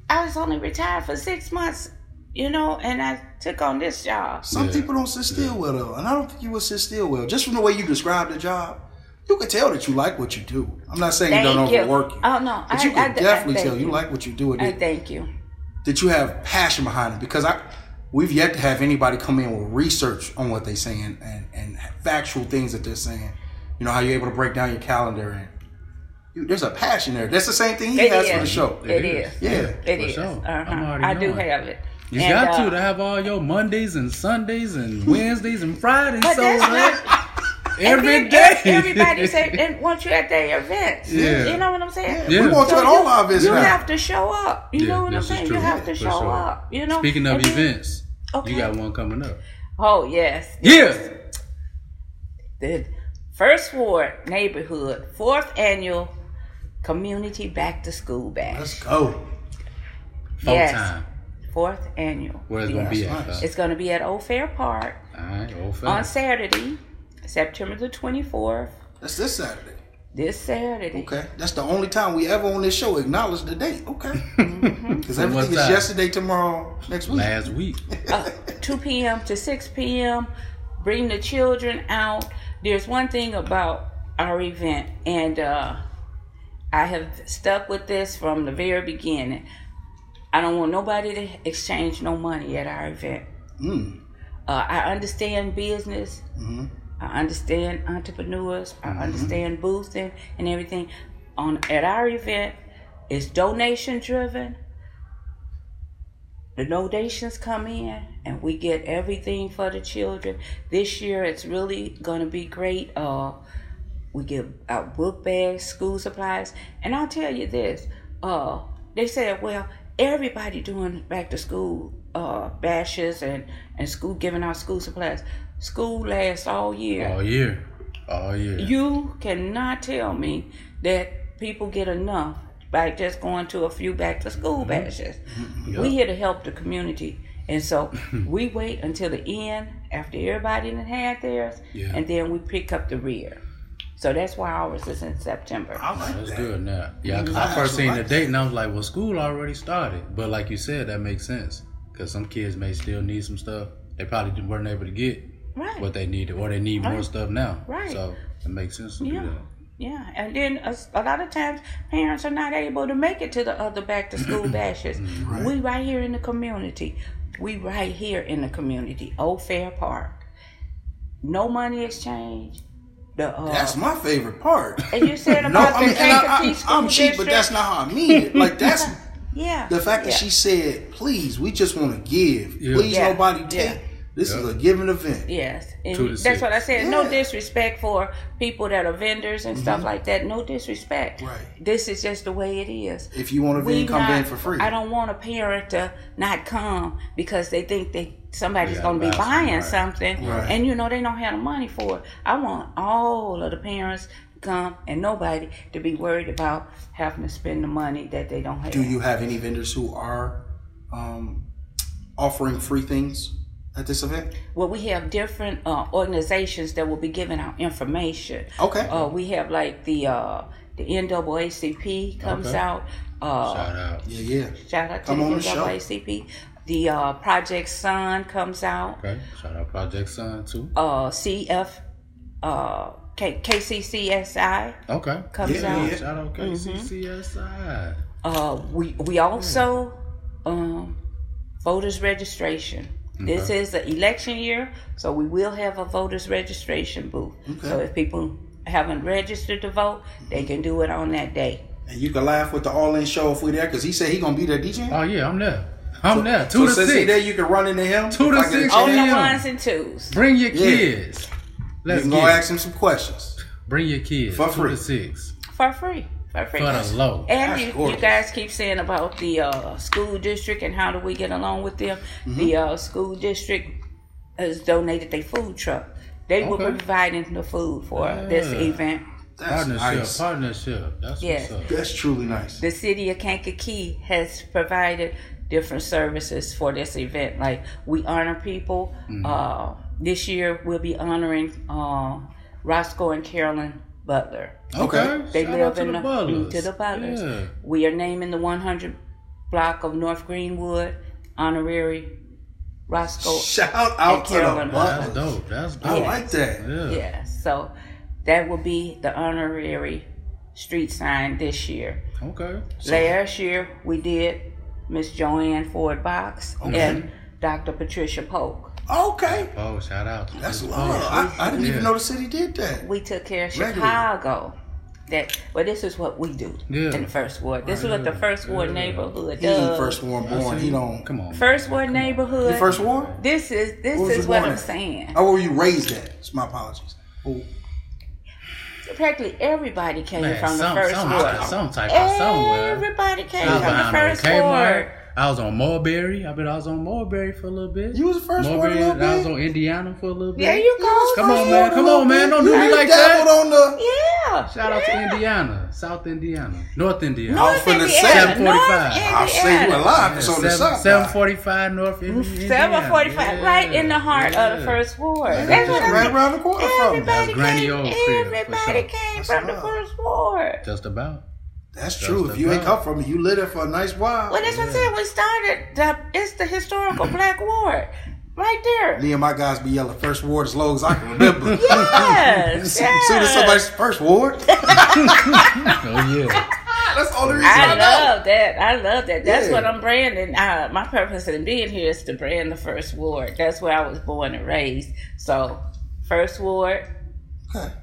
I was only retired for 6 months, and I took on this job. Some people don't sit still well, though, and I don't think you will sit still well. Just from the way you describe the job, you can tell that you like what you do. I'm not saying you don't overwork it. Oh, no. But you can definitely tell you like what you do. I thank you. That you have passion behind it, because we've yet to have anybody come in with research on what they're saying and factual things that they're saying. You know, how you're able to break down your calendar and there's a passion there. That's the same thing he has for the show. It is. Yeah. It is. Sure. I do have it. You got to have all your Mondays and Sundays and Wednesdays and Fridays. But every day. Everybody wants you at their events. Yeah. You know what I'm saying? Yeah. We want you at all our events. You have to show up. You know what I'm saying? True. You have to show up. You know. Speaking of events, you got one coming up. Oh, yes. The First Ward Neighborhood 4th Annual Community Back to School Bash. Let's go. Full time. 4th Annual. Where it's going to be at? It's going to be at Old Fair Park. All right, Old Fair. On Saturday. September the 24th. That's this Saturday. Okay. That's the only time we ever on this show acknowledge the date. Okay. Because everything is yesterday, tomorrow, next week. Last week. 2 p.m. to 6 p.m. Bring the children out. There's one thing about our event, and I have stuck with this from the very beginning. I don't want nobody to exchange no money at our event. I understand business. I understand entrepreneurs. I understand boosting and everything. At our event, it's donation driven. The donations come in, and we get everything for the children. This year, it's really gonna be great. We give out book bags, school supplies, and I'll tell you this. They said, well, everybody doing back to school bashes and school giving out school supplies. School lasts all year. You cannot tell me that people get enough by just going to a few back to school bashes. We're here to help the community. And so we wait until the end after everybody had theirs, and then we pick up the rear. So that's why ours is in September. I like that. That's good now. Yeah, because I first seen the date and I was like, well, school already started. But like you said, that makes sense because some kids may still need some stuff they probably weren't able to get. Right. What they needed, or they need more stuff now. Right. So it makes sense to do that. Yeah, and then a lot of times parents are not able to make it to the other back to school bashes. Right. We right here in the community. Old Fair Park. No money exchange. That's my favorite part. And you said about the Kankakee School I'm cheap, but that's not how I mean it. Like that's the fact that she said, "Please, we just want to give. Yeah. Please, nobody take." This is a giving event. Yes. And that's what I said. Yeah. No disrespect for people that are vendors and stuff like that. No disrespect. Right. This is just the way it is. If you want to vend, come vend for free. I don't want a parent to not come because they think somebody's going to be buying something. Right. And, they don't have the money for it. I want all of the parents to come and nobody to be worried about having to spend the money that they don't have. Do you have any vendors who are offering free things at this event? Well, we have different organizations that will be giving out information. Okay. We have like the NAACP comes out. Shout out. Shout out to the NAACP. The Project Sun comes out. Okay. Shout out Project Sun too. CF KCCSI. Okay. Comes out. Yeah, shout out KCCSI. We also voters registration. Okay. This is the election year, so we will have a voters registration booth. Okay. So if people haven't registered to vote, they can do it on that day. And you can laugh with the All In Show if we're there, because he said he's going to be there, DJ. Oh, yeah, I'm there. I'm there. Two to six. There, you can run into him. 2 to 6. Only ones and twos. Bring your kids. Let's go ask him some questions. Bring your kids. For free. 2 to 6. For free. For free. For the low. And you guys keep saying about the school district and how do we get along with them. Mm-hmm. The school district has donated their food truck. They will be providing the food for this event. That's partnership. That's what's up. That's truly nice. The city of Kankakee has provided different services for this event. Like, we honor people. Mm-hmm. This year, we'll be honoring Roscoe and Carolyn Butler. Okay. They live in the Butlers. Yeah. We are naming the 100 block of North Greenwood honorary Roscoe. Shout out and Carolyn to the Butlers. That's dope. That's dope. Yes. I like that. Yeah. So that will be the honorary street sign this year. Okay. So last year we did Miss Joanne Ford Box and Dr. Patricia Polk. Okay. Oh, shout out. That's love. I didn't even know the city did that. We took care of Chicago. Well, this is what we do in the First Ward. This is what the First Ward neighborhood does. He ain't First Ward born. He don't. Come on. First Ward neighborhood. You First Ward? This is what I'm saying. Oh, were you raised at? It's my apologies. Ooh. Practically everybody came from the First Ward. Everybody came from the First Ward. I was on Mulberry. For a little bit. You was the first one a little bit. I was on Indiana for a little bit. There you go. Come on, man. Don't do me like that. Shout out to Indiana. South Indiana. North Indiana. I was from the 745. I'll say you alive. It's on the south. 745 North Indiana. 745. Yeah. Right in the heart of the First Ward. That's just right around the corner from me. That's granny old crib. Everybody came from the First Ward. Just about. That's true. If you ain't come from it, you live there for a nice while. Well, that's what I'm saying. We started. It's the historical Black Ward. Right there. Me and my guys be yelling First Ward as long as I can remember. Yes. Soon as somebody's First Ward. That's all the reason I love that. That's what I'm branding. My purpose in being here is to brand the First Ward. That's where I was born and raised. So, First Ward. Okay.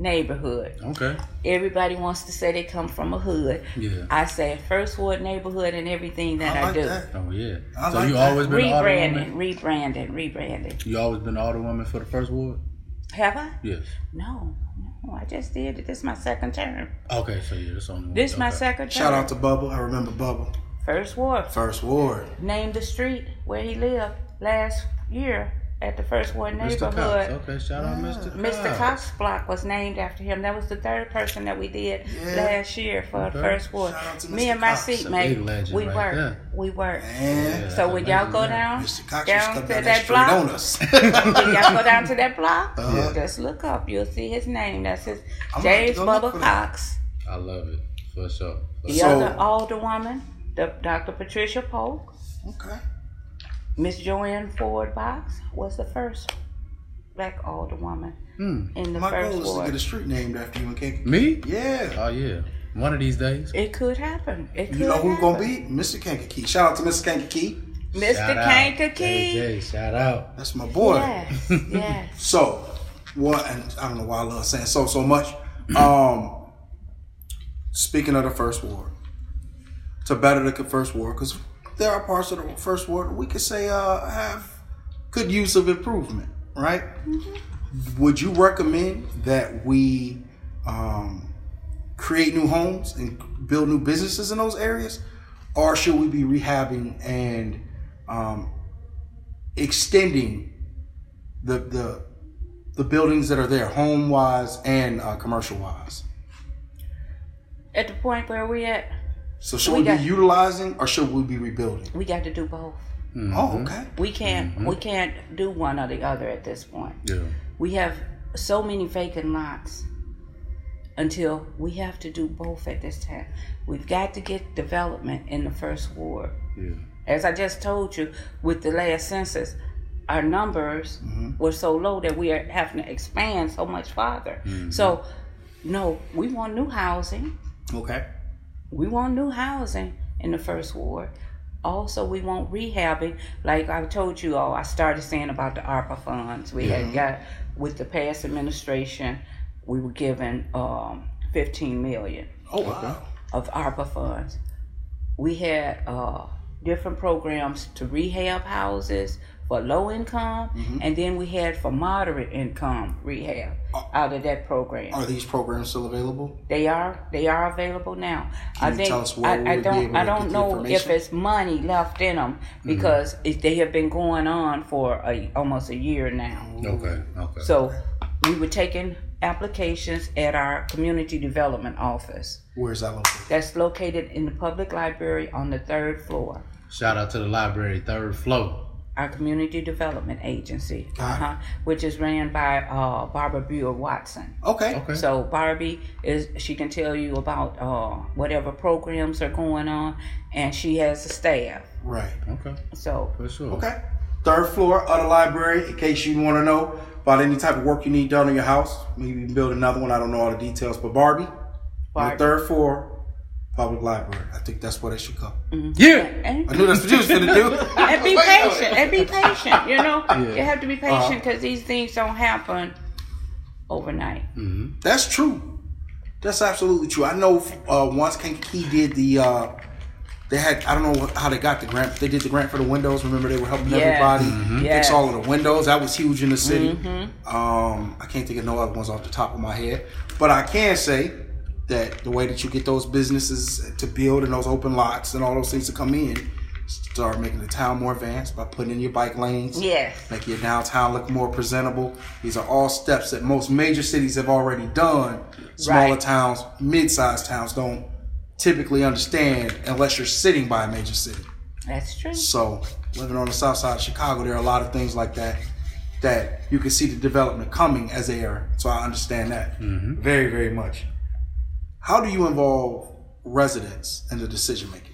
Neighborhood. Okay. Everybody wants to say they come from a hood. Yeah. I say First Ward neighborhood and everything that I do. That. Oh yeah. So you always been rebranding. You always been an Alderwoman for the First Ward? Have I? Yes. No, I just did it. This is my second term. Okay, so yeah, that's only one. This is my second term. Shout out to Bubba. I remember Bubba. First Ward. Named the street where he lived last year. At the First Ward neighborhood. Mr. Cox. Okay, shout out Mr. Cox. Mr. Cox block was named after him. That was the third person that we did last year for the First Ward. Shout out to Mr. Me and my seatmate, we work. Yeah, so when y'all go down to that block, just look up. You'll see his name. That's his James Bubba Cox. I love it. For sure. The other Alderwoman, Dr. Patricia Polk. Okay. Miss Joanne Ford Box was the first Black Alderwoman in the First Ward. My goal is to get a street named after you in Kankakee. Me? Yeah. Oh yeah. One of these days. It could happen. You know who's gonna be? Mr. Kankakee. Shout out to Mr. Kankakee. Mr. Kankakee. Shout out. That's my boy. Yes. Yes. And I don't know why I love saying so much. Speaking of the First Ward, to better the First Ward, because there are parts of the First Ward we could say have good use of improvement, right? Mm-hmm. Would you recommend that we create new homes and build new businesses in those areas? Or should we be rehabbing and extending the buildings that are there, home-wise and commercial-wise? At the point where we're at, so should we be utilizing or should we be rebuilding? We got to do both. Mm-hmm. Oh, okay. We can't do one or the other at this point. Yeah. We have so many vacant lots until we have to do both at this time. We've got to get development in the First Ward. Yeah. As I just told you with the last census, our numbers were so low that we are having to expand so much farther. So, no, we want new housing. Okay. We want new housing in the first ward. Also, we want rehabbing. Like I told you all, I started saying about the ARPA funds. We had got, with the past administration, we were given $15 million of ARPA funds. We had different programs to rehab houses for low income, and then we had for moderate income rehab out of that program. Are these programs still available? They are. They are available now. Can you tell us what we would be able to get the information? I don't know if it's money left in them because they have been going on for almost a year now. Okay. So we were taking applications at our community development office. Where is that located? That's located in the public library on the third floor. Shout out to the library, third floor. Our community development agency, which is ran by Barbara Buell-Watson. Okay. So Barbie she can tell you about whatever programs are going on, and she has a staff. Right. Okay. So. For sure. Okay. Third floor of the library. In case you want to know about any type of work you need done in your house, maybe you can build another one. I don't know all the details, but Barbie. On the third floor. Public library. I think that's where they should go. I knew that's what you was going to do. And be patient. You know, you have to be patient because these things don't happen overnight. That's true. That's absolutely true. I know once Kankakee did the, they had, I don't know how they got the grant, but they did the grant for the windows. Remember, they were helping everybody fix all of the windows. That was huge in the city. I can't think of no other ones off the top of my head. But I can say that the way that you get those businesses to build and those open lots and all those things to come in, start making the town more advanced by putting in your bike lanes. Making your downtown look more presentable. These are all steps that most major cities have already done. Smaller towns, mid-sized towns don't typically understand unless you're sitting by a major city. That's true. So living on the south side of Chicago, there are a lot of things like that that you can see the development coming as they are. So I understand that very, very much. How do you involve residents in the decision making?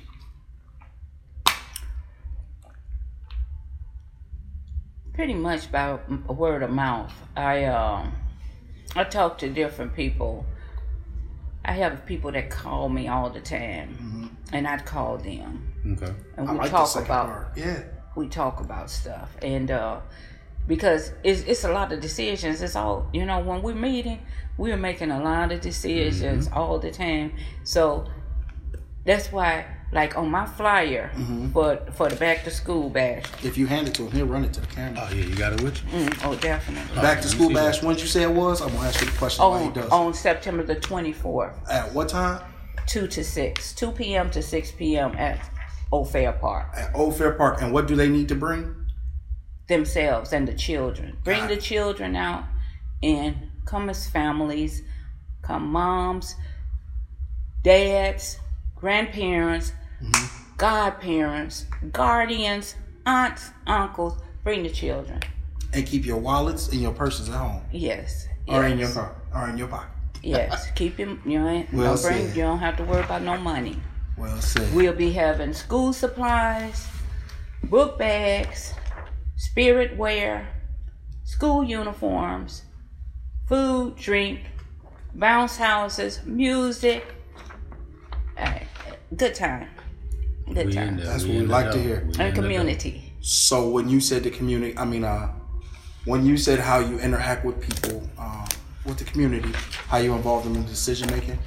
Pretty much by word of mouth. I talk to different people. I have people that call me all the time, and I'd call them. And we talk about we talk about stuff, and because it's a lot of decisions. It's all, you know, when we're meeting, we're making a lot of decisions all the time. So that's why, like on my flyer for the back to school bash. If you hand it to him, he'll run it to the camera. Oh yeah, you got it with you? Oh, definitely. Back to school bash, when you say it was? I'm gonna ask you the question why he does. On September the 24th. At what time? 2 p.m. to 6 p.m. at Old Fair Park. At Old Fair Park. And what do they need to bring? Themselves and the children. Bring the children out and come as families, come moms, dads, grandparents, godparents, guardians, aunts, uncles. Bring the children. And keep your wallets and your purses at home. Or in your car. Or in your pocket. Keep them. You don't have to worry about no money. Well said. We'll be having school supplies, book bags, spirit wear, school uniforms, food, drink, bounce houses, music. Good time. Good time. That's what we like to hear. And community. So when you said the community, I mean, when you said how you interact with people, with the community, how you involve them in decision making,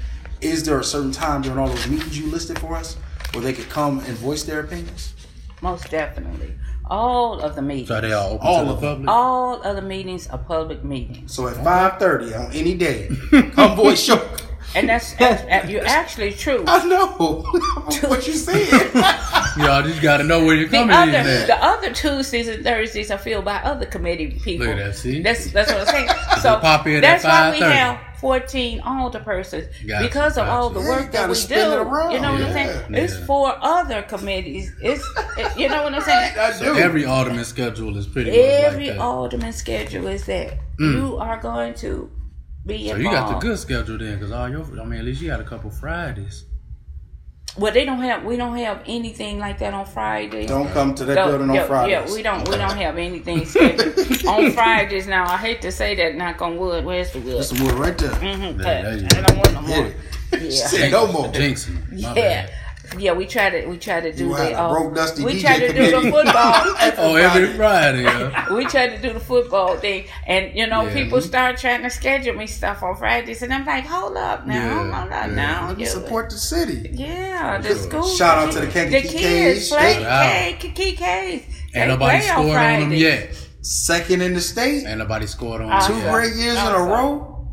is there a certain time during all those meetings you listed for us where they could come and voice their opinions? Most definitely. All of the meetings. So they are open to the public? All of the meetings are public meetings. So at 5:30 on any day, come voice your... And that's you're actually true. I know. What you saying. Y'all just got to know where you're coming in at. The other Tuesdays and Thursdays are filled by other committee people. Look at that, see? That's what I'm saying. So pop in that's at 5:30. Why we have 14 alderpersons. Because of all the work that we do. You know what I'm saying? Yeah. It's 4 other committees. You know what I'm saying? So every alderman schedule is pretty much like that. Every alderman schedule is that. You are going to... So you got the good schedule then, because all your, I mean, at least you had a couple Fridays. Well, they don't have. We don't have anything like that on Fridays. Don't come to that building on Fridays. Yeah, we don't have anything scheduled on Fridays. Now, I hate to say that. Knock on wood. Where's the wood? There's some wood right there. Mm-hmm. I don't want no more. Yeah. Say no more. Jinxing. Yeah. Bad. Yeah, we try to do the broke dusty we DJ try to committee. Do the football. Oh, every Friday. Yeah. We try to do the football thing, and people start trying to schedule me stuff on Fridays, and I'm like, hold up now. You support the city. Yeah, the school. Shout out to the Kankakee kids. Kankakee K's. Ain't nobody scored on them yet. Second in the state. Ain't nobody scored on them. 2 great years in a row.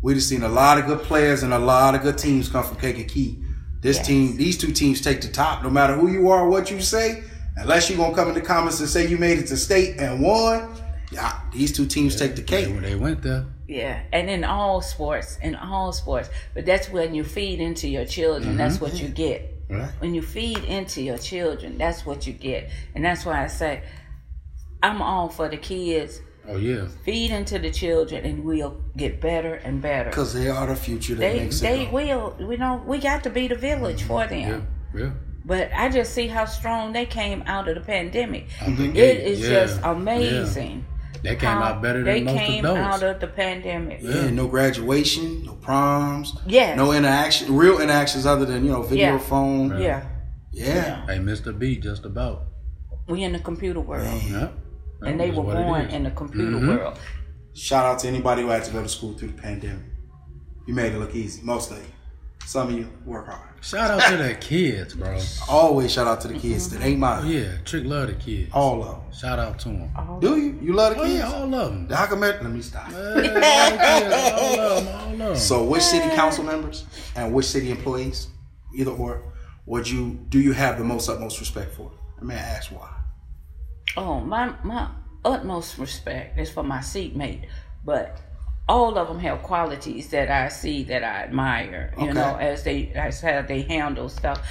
We just seen a lot of good players and a lot of good teams come from Kankakee. This team, these 2 teams take the top no matter who you are or what you say. Unless you're going to come in the comments and say you made it to state and won, these 2 teams take the cake. They went there. Yeah, and in all sports. But that's when you feed into your children. Mm-hmm. That's what you get. Right. When you feed into your children, that's what you get. And that's why I say I'm all for the kids. Oh, yeah. Feed into the children, and we'll get better and better. Because they are the future. We got to be the village for them. Yeah, yeah. But I just see how strong they came out of the pandemic. It is just amazing. Yeah. They came out better than most adults. They came out of the pandemic. Yeah, no graduation, no proms. Yes. No interaction, real interactions other than, video, phone. Right. Yeah. Yeah. Hey, Mr. B, just about. We in the computer world. Yeah. And they were born in the computer world. Shout out to anybody who had to go to school through the pandemic. You made it look easy, most of you. Some of you work hard. Shout out to the kids, bro. Always shout out to the kids. That ain't mine. Yeah, Trick love the kids. All of them. Shout out to them. Do you? You love the kids? Yeah, all of them. How come let me stop? All of them. So, which city council members and which city employees, either or, do you have the utmost respect for? I mean, I ask why. Oh, my utmost respect is for my seatmate, but all of them have qualities that I see that I admire. Okay. As how they handle stuff.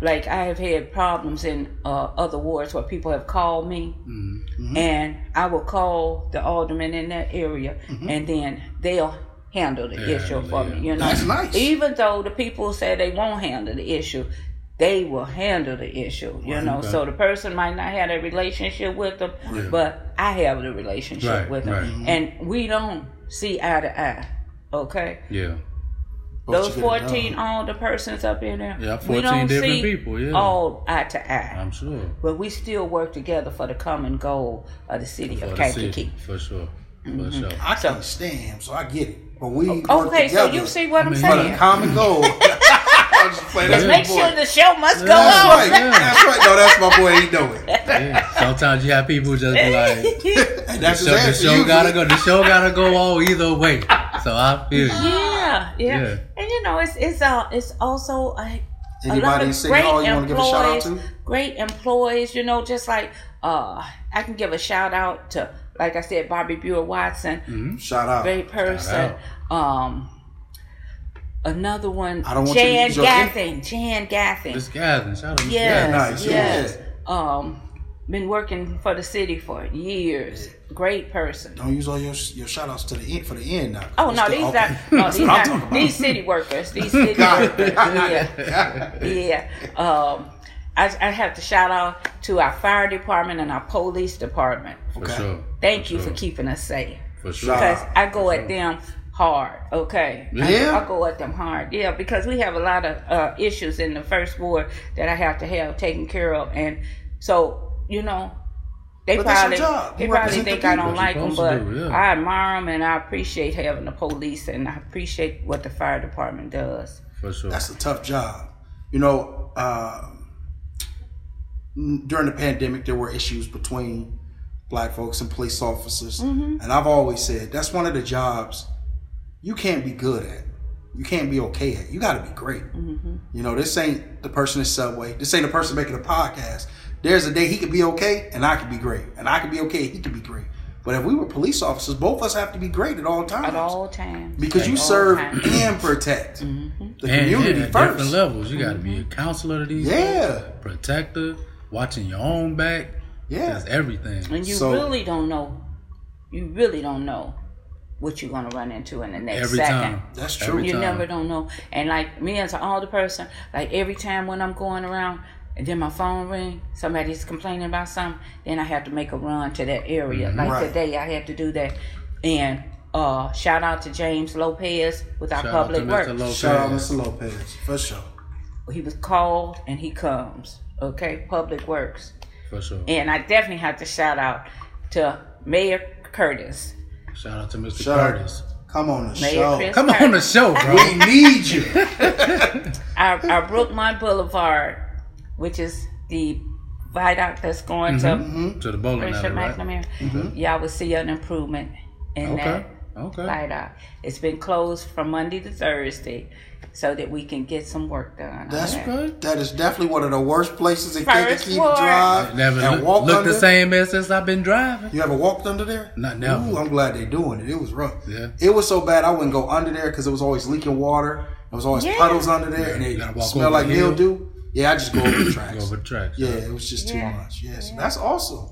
Like I have had problems in other wards where people have called me, mm-hmm. and I will call the alderman in that area, mm-hmm. and then they'll handle the issue for me. That's nice. Even though the people say they won't handle the issue. They will handle the issue, Okay. So the person might not have a relationship with them, but I have the relationship with them. Right. And we don't see eye to eye, okay? Yeah. Those 14 older persons up in there, 14 we don't different see people, all eye to eye. I'm sure. But we still work together for the common goal of the city of Kankakee. For sure. Mm-hmm. For sure. I can't stand, so I get it. But we work together. So you see what I'm saying? For the common goal. Just make sure the show must go on. Right. Yeah. That's right. No, that's my boy. He know it. Yeah. Sometimes you have people just be like, the show gotta go on either way. So I feel you. Yeah. And it's also a lot of great employees. Just like I can give a shout out to, like I said, Barbara Buell-Watson. Mm-hmm. Shout out, great person. Another one, Jan Gathing. This Gathing, shout out to Gathing. Yes. Been working for the city for years. Great person. Don't use all your shout outs to the end for the end now. Oh no, these city workers. These city workers. I have to shout out to our fire department and our police department. Okay. For sure. Thank you for keeping us safe. For sure. Because I go at them hard, okay. Yeah. I go at them hard, yeah, because we have a lot of issues in the first ward that I have to have taken care of, and so they probably think I don't like them, but I admire them, and I appreciate having the police, and I appreciate what the fire department does. For sure, that's a tough job. During the pandemic, there were issues between Black folks and police officers, mm-hmm. and I've always said that's one of the jobs. You can't be good at. You can't be okay at. You got to be great. Mm-hmm. This ain't the person in Subway. This ain't the person making a podcast. There's a day he could be okay and I could be great. And I could be okay and he could be great. But if we were police officers, both of us have to be great at all times. At all times. Because you serve and protect the community at first. Different levels. You got to be a counselor to these guys, protector, watching your own back. Yeah. That's everything. And you really don't know. what you're going to run into in the next second. That's true. You never don't know. And like me as an older person, like every time when I'm going around and then my phone ring, somebody's complaining about something, then I have to make a run to that area. Like today, I had to do that. And shout out to James Lopez with our public works. Shout out to Mr. Lopez, for sure. He was called and he comes. Okay, public works. For sure. And I definitely have to shout out to Mayor Curtis. Shout out to Mr. Curtis. Come on the show. Come on the show, bro. We need you. Our Brookmont Boulevard, which is the viaduct that's going to the bowling alley, right? Y'all will see an improvement in that viaduct. It's been closed from Monday to Thursday so that we can get some work done. That's good. That is definitely one of the worst places in Kankakee to drive. Never looked the same as since I've been driving. You ever walked under there? Not now. I'm glad they're doing it. It was rough. Yeah. It was so bad I wouldn't go under there because it was always leaking water. There was always puddles under there, and they smelled like mildew. Yeah, I just go over the tracks. Yeah, it was just too much. Yeah, so that's awesome.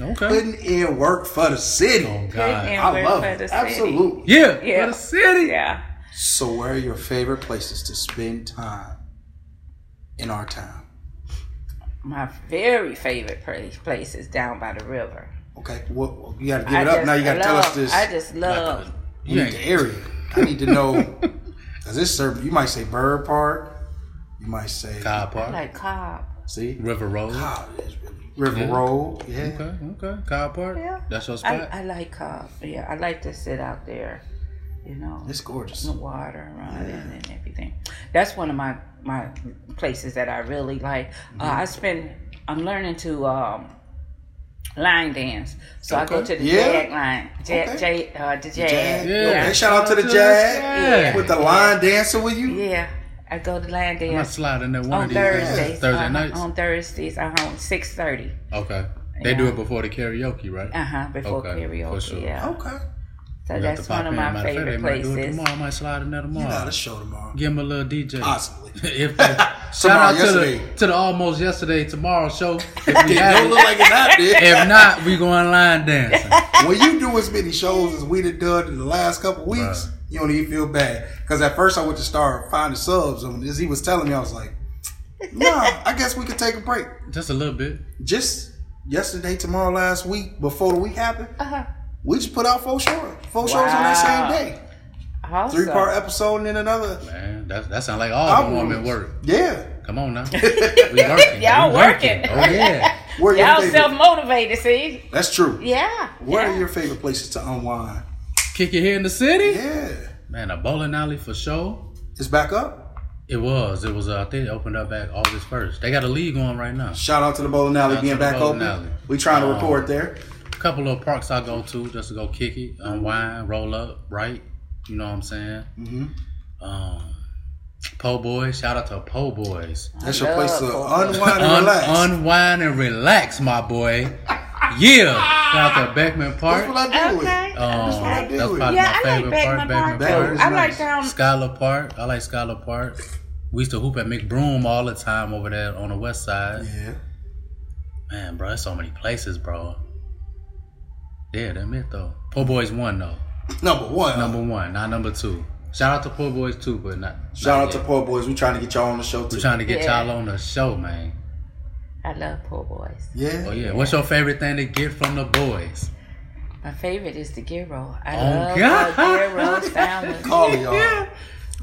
Okay. Putting in work for the city. Oh, God. I love it. Absolutely. Yeah, for the city. Yeah. So where are your favorite places to spend time in our town? My very favorite place is down by the river. Okay. Well, you got to give it up. Now you got to tell us this. I just love. You need the area. I need to know. Because this you might say Bird Park. You might say Cobb Park. Like Cobb. See? River Road. Cobb is really River Road. Yeah. Okay. Cobb Park. Yeah. That's your spot? I like Cobb. Yeah. I like to sit out there. You know. It's gorgeous. The water running and everything. That's one of my places that I really like. I'm learning to line dance. So I go to the Jag line. The Jag. Yeah. Okay. Shout out to the Jag. Yeah. With the line dancing with you. Yeah. I go to line dance. I'm not sliding that one on of these Thursdays. Thursday nights? On Thursdays, I'm home 6:30. Okay. They do it before the karaoke, right? Before karaoke, for sure. Okay. So that's one of my favorite places. I might slide in there tomorrow. You got a show tomorrow. Give him a little DJ. Possibly. Shout out to the Almost Yesterday Tomorrow show. If we don't look like it's out there. If not, we going line dancing. When you do as many shows as we done done in the last couple of weeks, you don't even feel bad. Because at first I went to start finding subs. And as he was telling me, I was like, nah, I guess we could take a break. Just a little bit. Just yesterday, tomorrow, last week, before the week happened, we just put out 4 shows on that same day. Awesome. 3-part episode and then another. Man, that sounds like all the women work. Yeah. Come on now. We working. Y'all working. Oh, yeah. Y'all self-motivated, see? That's true. Yeah. What are your favorite places to unwind? Kick it here in the city? Yeah. Man, a bowling alley for sure. It's back up? It was. I think it opened up back August 1st. They got a league on right now. Shout out to the bowling alley being back open. We trying to report there. A couple of parks I go to just to go kick it, unwind, roll up, right? You know what I'm saying? Mm-hmm. Poe Boys. Shout out to Poe Boys. That's your place to unwind and relax. Unwind and relax, my boy. Yeah, shout out to Beckman Park. That's what I do with. That's what I do with. That's probably my favorite park. Beckman Park. I like down Schuyler Park. I like Schuyler Park. We used to hoop at McBroom all the time over there on the west side. Yeah. Man, bro, there's so many places, bro. Yeah, that's it though. Poe Boys 1 though. Number one, not number 2. Shout out to Poe Boys 2, but not. Shout out to Poe Boys. We trying to get y'all on the show too. We trying to get y'all on the show, man. I love Poe Boys. Yeah. Oh yeah. What's your favorite thing to get from the boys? My favorite is the gyro. I love gyro sandwich. Call y'all. Yeah.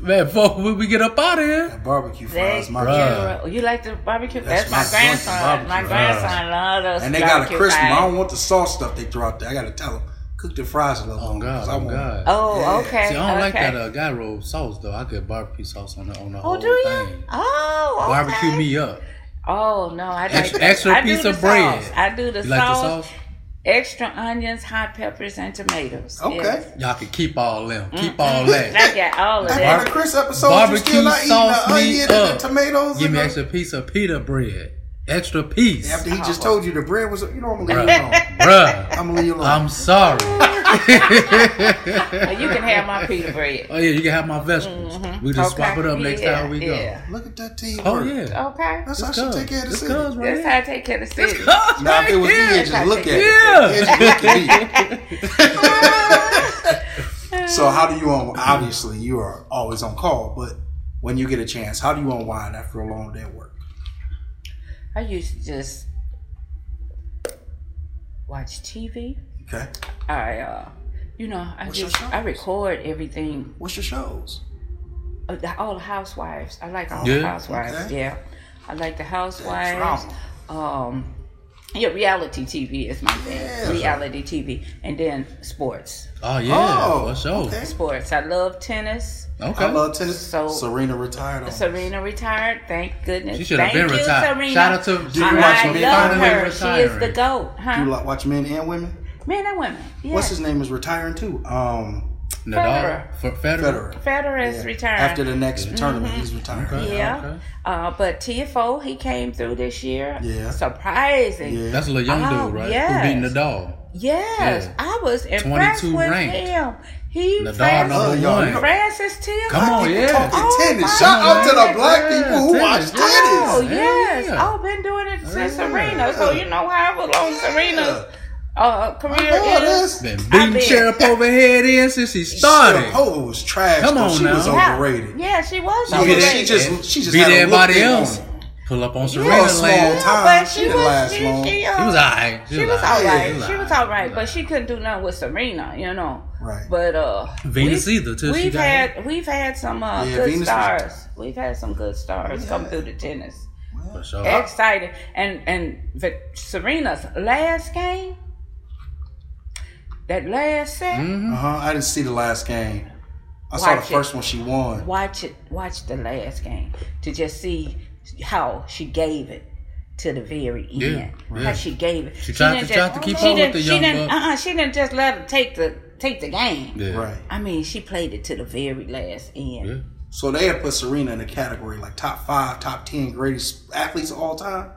Man, fuck, when we get up out of here. That barbecue fries, my gyro. You like the barbecue? That's my grandson. My grandson loves those. And they got a crisp. I don't want the sauce stuff they throw out there. I gotta tell them. Cook the fries a little longer. Oh God. Okay. See, I don't like that gyro sauce though. I get barbecue sauce on the whole thing. Oh, do you? Oh, okay. Barbecue me up. Oh no! I like extra piece of bread. I do the sauce. Like the sauce, extra onions, hot peppers, and tomatoes. Okay, y'all can keep all them. Keep all that. I got all of that. On the Chris episode, barbecue you still not sauce eating the onion and the tomatoes. Give me extra piece of pita bread. Extra piece. After he just told you the bread was, you know, I'm gonna leave you alone, bruh. I'm gonna leave you alone. I'm sorry. You can have my pita bread. Oh yeah, you can have my vegetables. Mm-hmm. We just swap it up next time we go. Look at that team. Oh yeah. Okay. That's how she take care of the city. That's how I take care of the city. Now if it was me, just look at it. Yeah. So how do you obviously you are always on call, but when you get a chance, how do you unwind after a long day at work? I usually just watch TV. Okay. I record everything. What's your shows? All the Housewives. I like all the Housewives. Okay. Yeah, I like the Housewives. Yeah, reality TV is my thing. Yeah. Reality TV, and then sports. Oh yeah, for sure. Okay. Sports. I love tennis. Okay, I love tennis. So Serena retired. Thank goodness. She should have been retired. Serena. Shout out to. Do you watch men? Love her. She is the GOAT. Huh? Do you watch men and women? Men and women. Yeah. What's his name is retiring too? Nadal. Federer is retiring. After the next tournament, he's retiring. Okay. Yeah. Okay. But TFO, he came through this year. Yeah. Surprising. Yeah. That's a little young dude, right? Yes. Who beat Nadal. Yes. Yeah. I was impressed with him. He Francis Tim. Come on, tennis. Shout out to the black people who watch tennis. Oh, yes. I've been doing it since Serena. So you know however long Serena's career is. Been beating Sharapova head in since she started. Sharapova was trash. Come on, she was overrated. Yeah, she was. She just beat everybody else. Pull up on Serena last time. She was alright. She was alright, but she couldn't do nothing with Serena, you know. Right. But Venus either too. We've had some good stars. We've had some good stars come through the tennis. For sure. Exciting. And Serena's last game. That last set? Mm-hmm. I didn't see the last game. I saw the first one she won. Watch the last game to just see how she gave it to the very end. Yeah. How she gave it. She tried to keep up with the young buck. She didn't just let her take the game. Yeah. Right. I mean, she played it to the very last end. Yeah. So they had put Serena in a category like top 5, top 10 greatest athletes of all time.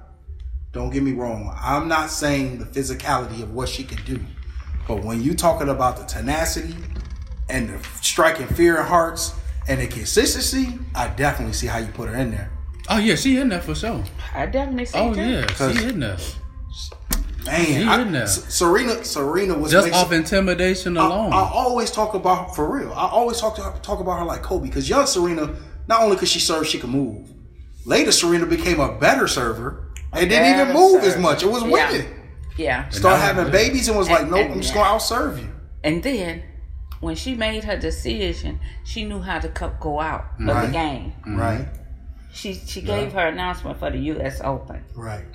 Don't get me wrong. I'm not saying the physicality of what she can do. But when you talking about the tenacity and the striking fear in hearts and the consistency, I definitely see how you put her in there. Oh, yeah, she in there for sure. I definitely see her. Oh, yeah, she in there. Man, in there. Serena was just off intimidation alone. I always talk about her, for real. I always talk about her like Kobe, because young Serena, not only could she serve, she could move. Later, Serena became a better server and didn't even move as much. It was winning. Yeah. Start having babies and was like, nope, I'm just going to outserve you. And then, when she made her decision, she knew how to go out of the game. Right. She gave her announcement for the U.S. Open. Right.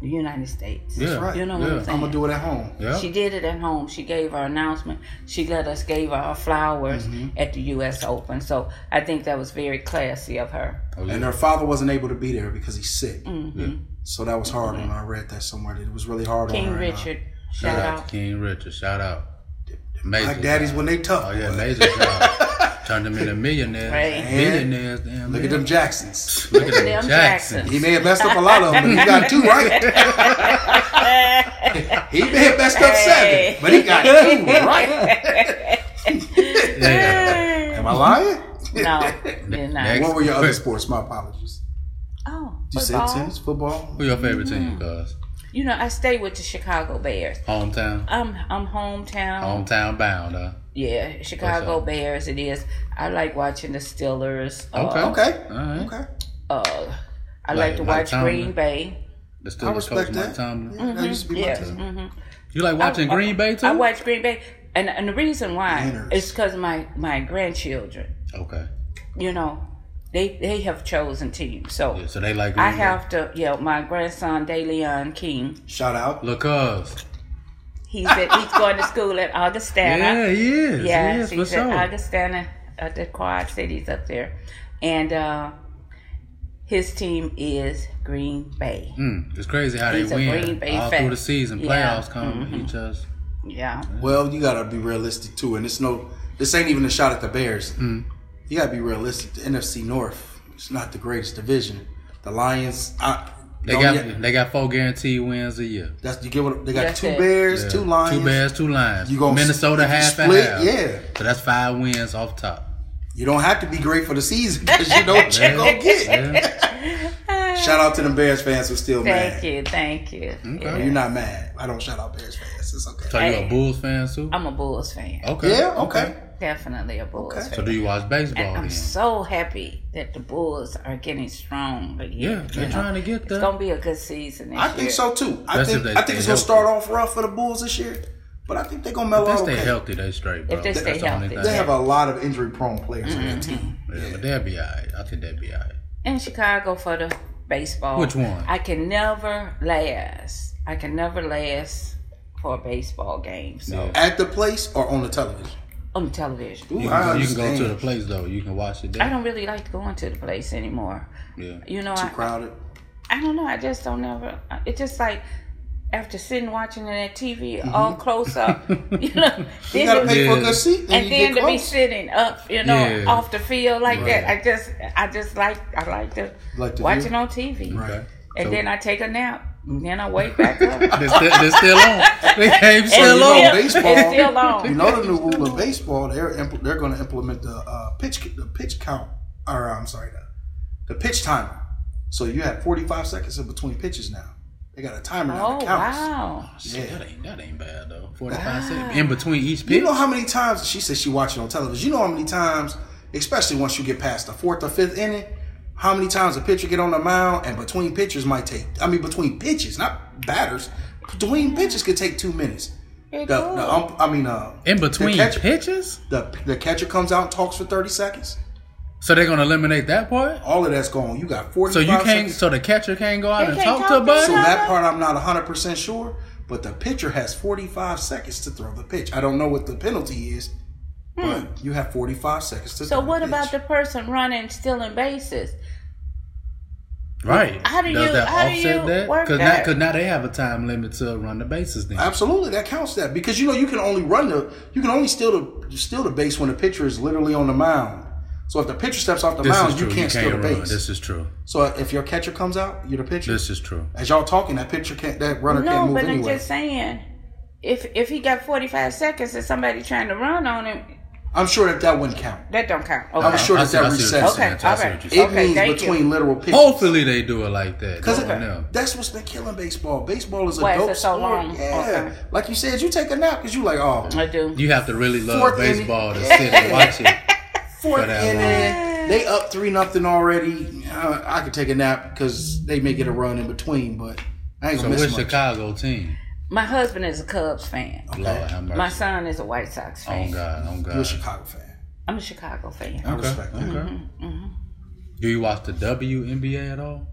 The United States. Yeah. That's right. You know what I'm saying? I'm going to do it at home. Yeah. She did it at home. She gave her announcement. She gave her her flowers at the U.S. Open. So I think that was very classy of her. And her father wasn't able to be there because he's sick. Mm-hmm. Yeah. So that was hard when I read that somewhere. It was really hard on her. King Richard, shout out. Amazing. Black daddies when they tough. Oh, yeah, amazing job. Turned them into millionaires. Right. Millionaires. Damn, look at them Jacksons. Look at them Jacksons. He may have messed up a lot of them, but he got 2 right. He may have messed up 7, but he got 2 right. Yeah. Am I lying? No, you're not. What were your other sports? My apologies. Oh, you said tennis, football. Who your favorite team, guys? You know, I stay with the Chicago Bears. Hometown. I'm hometown. Hometown bound, huh? Yeah, Chicago Bears. It is. I like watching the Steelers. Okay. All right. Okay. I like to watch Green Bay. The Steelers. I respect that. That used to be my team. Mm-hmm. You like watching Green Bay too? I watch Green Bay, and the reason why is because my grandchildren. Okay. You know. They have chosen teams, so they like. I have to, my grandson DeLeon King. Shout out, look us. He's going to school at Augustana. Yeah, he is. Yeah, he's at Augustana, at the Quad Cities up there, and his team is Green Bay. It's crazy how they win all through the season. Playoffs come, he just. Yeah. Well, you gotta be realistic too, and this ain't even a shot at the Bears. You gotta be realistic. The NFC North, it's not the greatest division. The Lions, they got 4 guaranteed wins a year. They got 2 Bears, 2 Lions. 2 Bears, 2 Lions. You going Minnesota half and half. Yeah. So that's 5 wins off top. You don't have to be great for the season because you know what you're gonna get. Shout out to them Bears fans who's still mad. Thank you. Okay. Yeah. You're not mad. I don't shout out Bears fans. It's okay. So you're a Bulls fan too? I'm a Bulls fan. Okay. Yeah, okay. Definitely a Bulls fan. So do you watch baseball? And I'm so happy that the Bulls are getting strong. Yeah, they're trying to get there. It's going to be a good season this year. I think so too. I think it's going to start off rough for the Bulls this year. But I think they're going to mellow out. If they stay healthy, they straight, bro. If they stay healthy. They have a lot of injury-prone players on that team. Yeah, but they'll be all right. I think they'll be all right. In Chicago for the baseball. Which one? I can never last for a baseball game. So. No. At the place or on the television? On the television. Ooh, you can go to the place, though. You can watch it there. I don't really like going to the place anymore. Yeah. You know, too crowded? I don't know. I just don't ever. It's just like... After sitting watching that TV all close up, you know, you gotta pay for a good seat, and then to be sitting up, you know, off the field like that. I like to watch it on TV, right? And then I take a nap, and then I wake back up. They're still on. The game's still on. Baseball, it's still on. You know the new rule of baseball. They're going to implement the pitch count. Or I'm sorry, the pitch timer. So you have 45 seconds in between pitches now. They got a timer on the couch. Wow. Oh, shit, yeah. That ain't bad, though. 45 seconds. In between each pitch. You know how many times, she said she watched it on television. You know how many times, especially once you get past the fourth or fifth inning, how many times a pitcher get on the mound and between pitches, not batters, between pitches could take 2 minutes. In between pitches? The catcher comes out and talks for 30 seconds. So they're gonna eliminate that part? All of that's gone. You got 45 seconds. So the catcher can't go out and talk to a buddy? So that part I'm not 100% sure, but the pitcher has 45 seconds to throw the pitch. I don't know what the penalty is, but you have 45 seconds to throw the pitch. So what about the person running, stealing bases? Right. Does that offset that? Because now they have a time limit to run the bases then. Absolutely, that counts that. Because you know you can only steal the base when the pitcher is literally on the mound. So if the pitcher steps off the mound, you can't steal the base. This is true. So if your catcher comes out, you're the pitcher. This is true. As y'all talking, that runner can't move anyway. No, but I'm just saying, if he got 45 seconds and somebody trying to run on him. I'm sure that wouldn't count. That don't count. Okay. I'm sure that resets. Okay, all right. It means between literal pitches. Hopefully they do it like that. Because that's what's been killing baseball. Baseball is a dope sport. Yeah. Okay. Like you said, you take a nap because you like, I do. You have to really love baseball to sit and watch it. Fourth inning, they up 3-0 already. I could take a nap because they may get a run in between, but I ain't gonna miss much. So, which Chicago team? My husband is a Cubs fan. Okay. Lord have mercy. My son is a White Sox fan. Oh God. You're a Chicago fan. I'm a Chicago fan. Okay. I respect that. Mm-hmm. Mm-hmm. Do you watch the WNBA at all?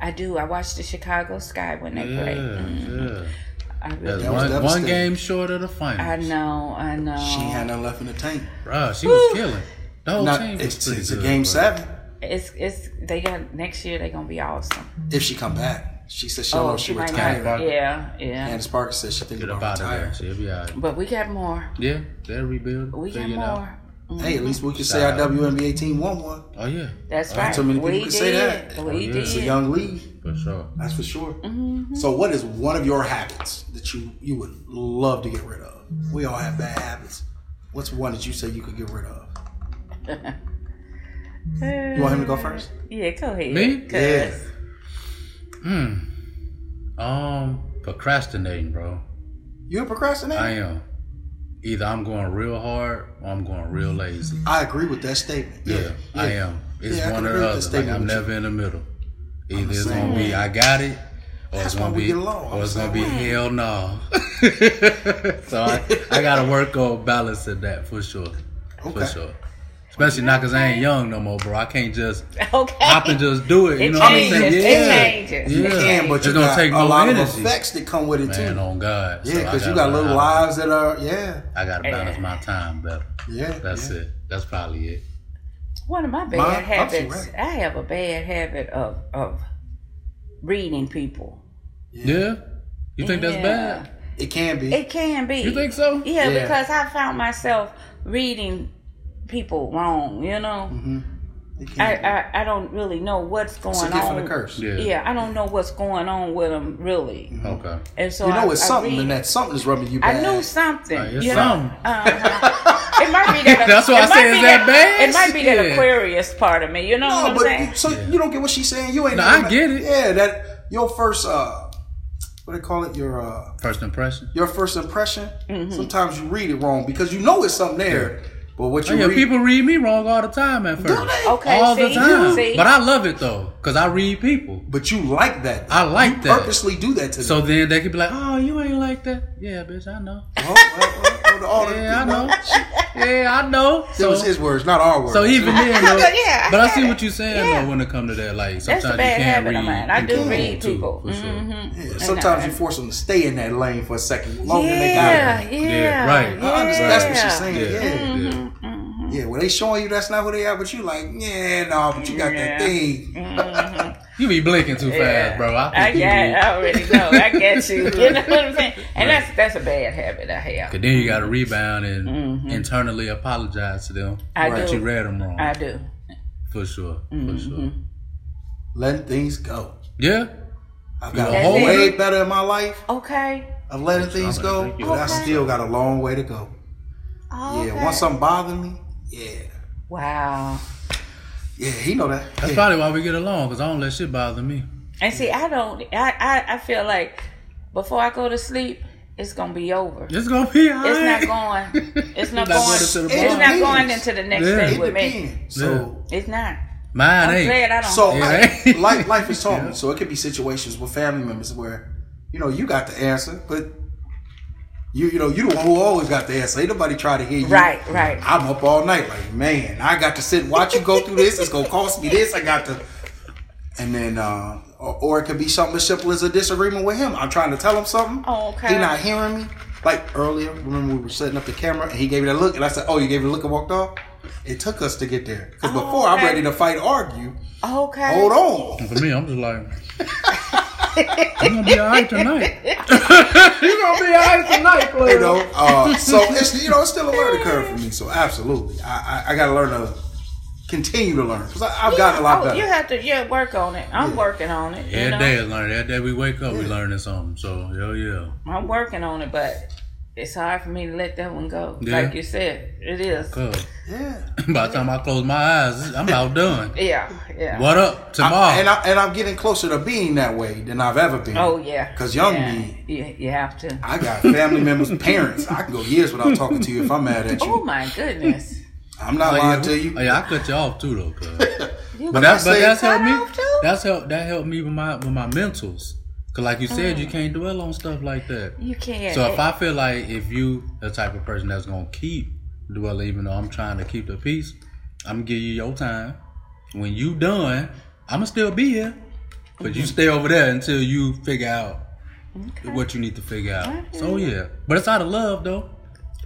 I do. I watch the Chicago Sky when they play. Mm-hmm. Yeah. One game short of the finals. I know. She had nothing left in the tank. Bro, she was killing. The whole team it's a game 7. It's they got next year. They're gonna be awesome if she come back. She said she retired. Yeah. Candace Parker says she thinking about retiring. She'll be all right. But we got more. Yeah, they're rebuilding. We got more. Mm-hmm. Hey, at least we can say our WNBA team won one. Oh yeah, that's right. Not too many people can say that. We did. It's a young league. For sure. That's for sure. Mm-hmm. So, what is one of your habits that you would love to get rid of? We all have bad habits. What's one that you say you could get rid of? You want him to go first? Yeah, go ahead. Me? Yeah. Procrastinating, bro. You're procrastinating? I am. Either I'm going real hard or I'm going real lazy. I agree with that statement. Yeah. I am. It's one or the other. Like, I'm never in the middle. Either it's going to be I got it or it's going to be hell no. So I got to work on balancing that for sure. Okay. For sure. Especially not because I ain't young no more, bro. I can't just hop and just do it. You know what I'm saying? It changes. Yeah. You can, but you're going to take a lot of effects that come with it, too. Man, on God. Yeah, because so you got little lives that are, I got to balance my time better. Yeah. That's it. That's probably it. One of my bad habits, I have a bad habit of reading people. Yeah? You think that's bad? It can be. You think so? Yeah, because I found myself reading people wrong, you know, I don't really know what's going on. It's a gift and a curse. Yeah, I don't know what's going on with them, really. Okay. And so I read, and that something is rubbing you bad. I knew something. Right, you know? It might be that. That's why I say is that bad? It might be that Aquarius part of me. You know what I'm saying? You don't get what she's saying. You ain't. No, I get it. Yeah, that your first. What do they call it? Your first impression. Your first impression. Mm-hmm. Sometimes you read it wrong because you know it's something there. But what you read, people read me wrong all the time at first. Okay, all the time. See. But I love it though, because I read people. But you like that. Though. I like that. You purposely do that to them. So then they could be like, "Oh, you ain't like that." Yeah, bitch, I know. I know. Yeah, I know. So it was his words, not our words. So even then, but I see what you're saying though. When it comes to that, like sometimes you can't read. I do read people. Too, for sure. Yeah, sometimes you force them to stay in that lane for a second longer than they got. Yeah, right. I understand. That's what she's saying. Yeah. Yeah, well, they showing you that's not who they are, but you like, but you got that thing. Mm-hmm. You be blinking too fast, bro. I already know. I get you. You know what I'm saying? And that's a bad habit I have. Because then you got to rebound and internally apologize to them that you read them wrong. I do. For sure. For sure. Letting things go. Yeah. I've got a whole way better in my life. Okay. I'm letting things go, but I still got a long way to go. Oh, yeah, once something bothered me, wow. Yeah, he know that. That's probably why we get along, because I don't let shit bother me. And see, I don't, I feel like before I go to sleep, it's going to be over. It's going to be all right. It's not going into the next day with me. So it's not. Mine I'm ain't. Glad I don't so it. Life is hard. Yeah. So it could be situations with family members where, you got the answer, but you the one who always got the answer. Ain't nobody try to hear you. Right. I'm up all night like, man, I got to sit and watch you go through this. It's going to cost me this. I got to. And then, or it could be something as simple as a disagreement with him. I'm trying to tell him something. Oh, okay. He's not hearing me. Like earlier, remember we were setting up the camera and he gave me that look. And I said, oh, you gave me a look and walked off? It took us to get there. Because before I'm ready to fight, argue. Okay. Hold on. And for me, I'm just like... You're gonna be alright tonight. Claire. So it's it's still a learning curve for me. So absolutely, I gotta learn to continue to learn because I've gotten a lot better. You have to work on it. I'm working on it. Every day is learning. Every day we wake up, we learning something. So I'm working on it, but it's hard for me to let that one go. Yeah. Like you said, it is. By the time I close my eyes, I'm outdone. What up tomorrow? I'm getting closer to being that way than I've ever been. Oh yeah. Because me, you have to. I got family members, parents. I can go years without talking to you if I'm mad at you. Oh my goodness. I'm not lying to you. Yeah, I cut you off too though. That's helped me. That helped me with my mentals. Cause like you said, you can't dwell on stuff like that. You can't. So if I feel like if you the type of person that's gonna keep dwelling, even though I'm trying to keep the peace, I'm gonna give you your time. When you done, I'ma still be here, but you stay over there until you figure out what you need to figure out. Okay. So but it's out of love though.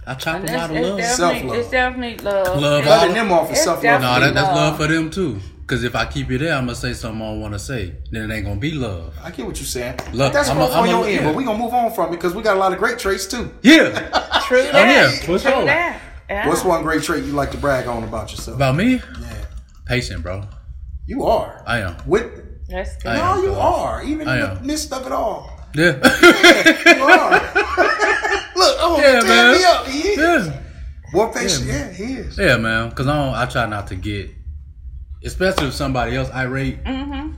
I chop them out of love. Self love. It's definitely love. Love. Cutting them off is self love. No, that's love for them too. Because if I keep you there, I'm going to say something I don't want to say. Then it ain't going to be love. I get what you're saying. Love. That's what's on your end. But we're going to move on from it because we got a lot of great traits, too. Yeah. True that. Oh, yeah. What's wrong? Yeah. What's one great trait you like to brag on about yourself? About me? Yeah. Patient, bro. You are. I am. That's good. No, you are. Even in the midst of it all. Yeah. Yeah, you are. Look, I'm going to tear me up. He is. Yeah. More patient. Yeah, he is. Yeah, man. Because I try not to get... Especially if somebody else irate,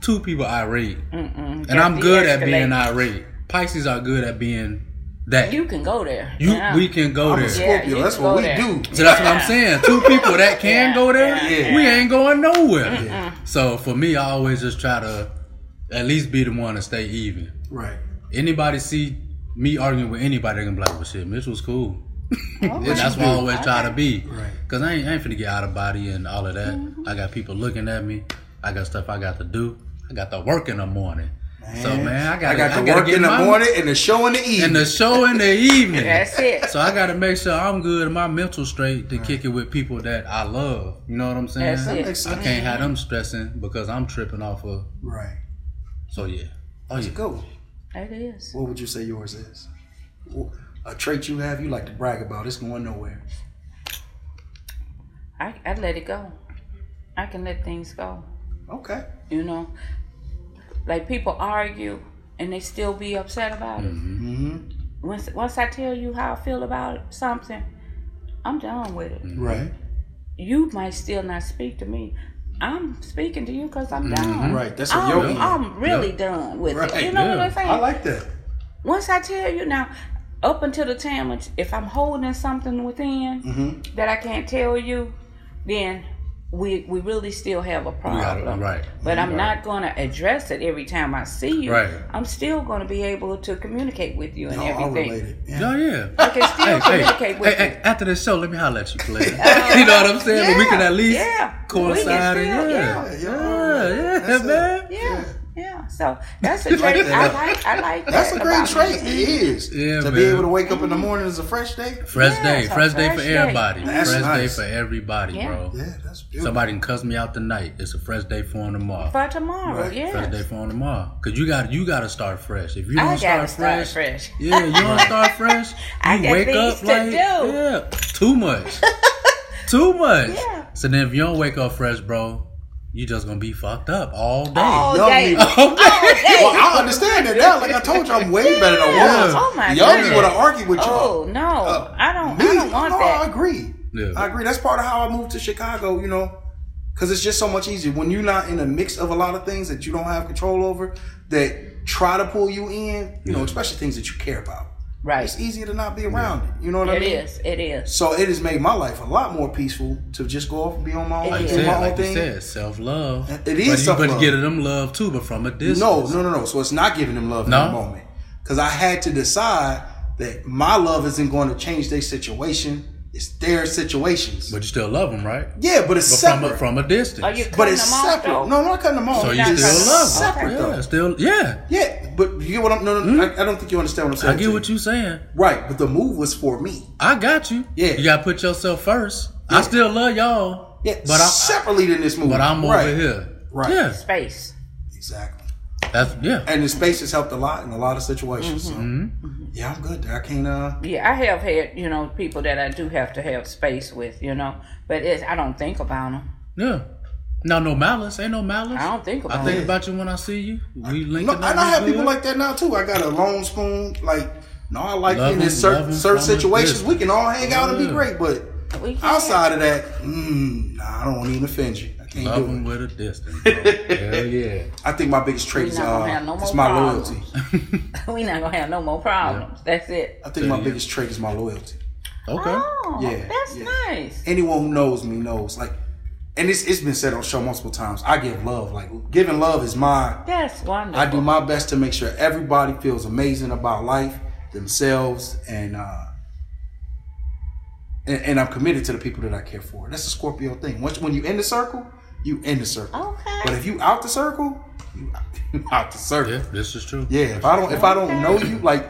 two people irate, and I'm good at being irate. Pisces are good at being that. You can go there. We can go there. Scorpio, that's what we do. So that's what I'm saying. Two people that can go there, we ain't going nowhere. So for me, I always just try to at least be the one to stay even. Right. Anybody see me arguing with anybody, they're gonna be like, "Well, shit, Mitch was cool." And that's what I always try to be. Right. Because I ain't finna get out of body and all of that. I got people looking at me. I got stuff I got to do. I got to work in the morning. Man, I got to work in the morning and the show in the evening. That's it. So I got to make sure I'm good and my mental straight to kick it with people that I love. You know what I'm saying? That's it. I can't have them stressing because I'm tripping off of. Right. So yeah. Oh, that's cool. It is. What would you say yours is? A trait you have you like to brag about? It's going nowhere. I let it go. I can let things go. Okay. You know, like people argue and they still be upset about it. Once I tell you how I feel about something, I'm done with it. Right. You might still not speak to me. I'm speaking to you because I'm done. Right. That's what you're doing. I'm really done with it. You know what I'm saying? I like that. Once I tell you now, up until the time if I'm holding something within that I can't tell you, then we really still have a problem. Right. But I'm not going to address it every time I see you. Right. I'm still going to be able to communicate with you and everything. I can still communicate with you. Hey, after this show, let me holler at you, please. You know what I'm saying? But we can at least coincide. Yeah, so that's a trait. I like that. That's a great trait. It is. Yeah, to be able to wake up in the morning is a fresh day. Fresh day for everybody. Fresh day for everybody, bro. Yeah, that's beautiful. Somebody can cuss me out tonight. It's a fresh day for him tomorrow. Fresh day for him tomorrow. Because you got to start fresh. If you don't start fresh. Yeah, you don't start fresh. You wake up like, too much. Yeah. So then if you don't wake up fresh, bro, you just gonna be fucked up all day. All day. Well, I understand that now. Like I told you, I'm way better than I was. Oh my God. Y'all be wanna argue with you. Oh no, I don't want that. I agree. Yeah. I agree. That's part of how I moved to Chicago. You know, because it's just so much easier when you're not in a mix of a lot of things that you don't have control over that try to pull you in. You know, especially things that you care about. Right. It's easier to not be around it. You know what I mean? It is. So it has made my life a lot more peaceful to just go off and be on my own. Like you said, self-love. It is self-love. But you get them love too, but from a distance. No. So it's not giving them love in the moment. Because I had to decide that my love isn't going to change their situation. It's their situations. But you still love them, right? Yeah, but it's separate. From a distance. But it's separate. Though? No, I'm not cutting them off. So you still love them. Separate, though. Yeah, but you get what I'm... I don't think you understand what I'm saying. I get what you're saying. Right, but the move was for me. I got you. Yeah. You got to put yourself first. Yeah. I still love y'all. Yeah, but separately than this move. But I'm over here. Right. Yeah. Space. Exactly. And the space has helped a lot in a lot of situations. Yeah, I'm good there. I can't. Yeah, I have had people that I do have to have space with, but I don't think about them. Yeah, no malice. Ain't no malice. I don't think about. I think about you when I see you. We link. No, and I have people like that now too. I got a long spoon. Like, no, I like in certain situations we can all hang out and be great, but outside of that, I don't want to even offend you. Love them with a distance. Hell yeah. I think my biggest trait is my loyalty. We not gonna have no more problems. Yeah. That's it. I think my biggest trait is my loyalty. Okay. Oh, yeah. That's nice. Anyone who knows me knows. Like, and it's been said on the show multiple times. I give love. Like, giving love is my. That's wonderful. I do my best to make sure everybody feels amazing about life, themselves, and I'm committed to the people that I care for. That's a Scorpio thing. Once when you in the circle. You in the circle, okay. But if you out the circle, you out the circle. Yeah, this is true. Yeah, if I don't know you, like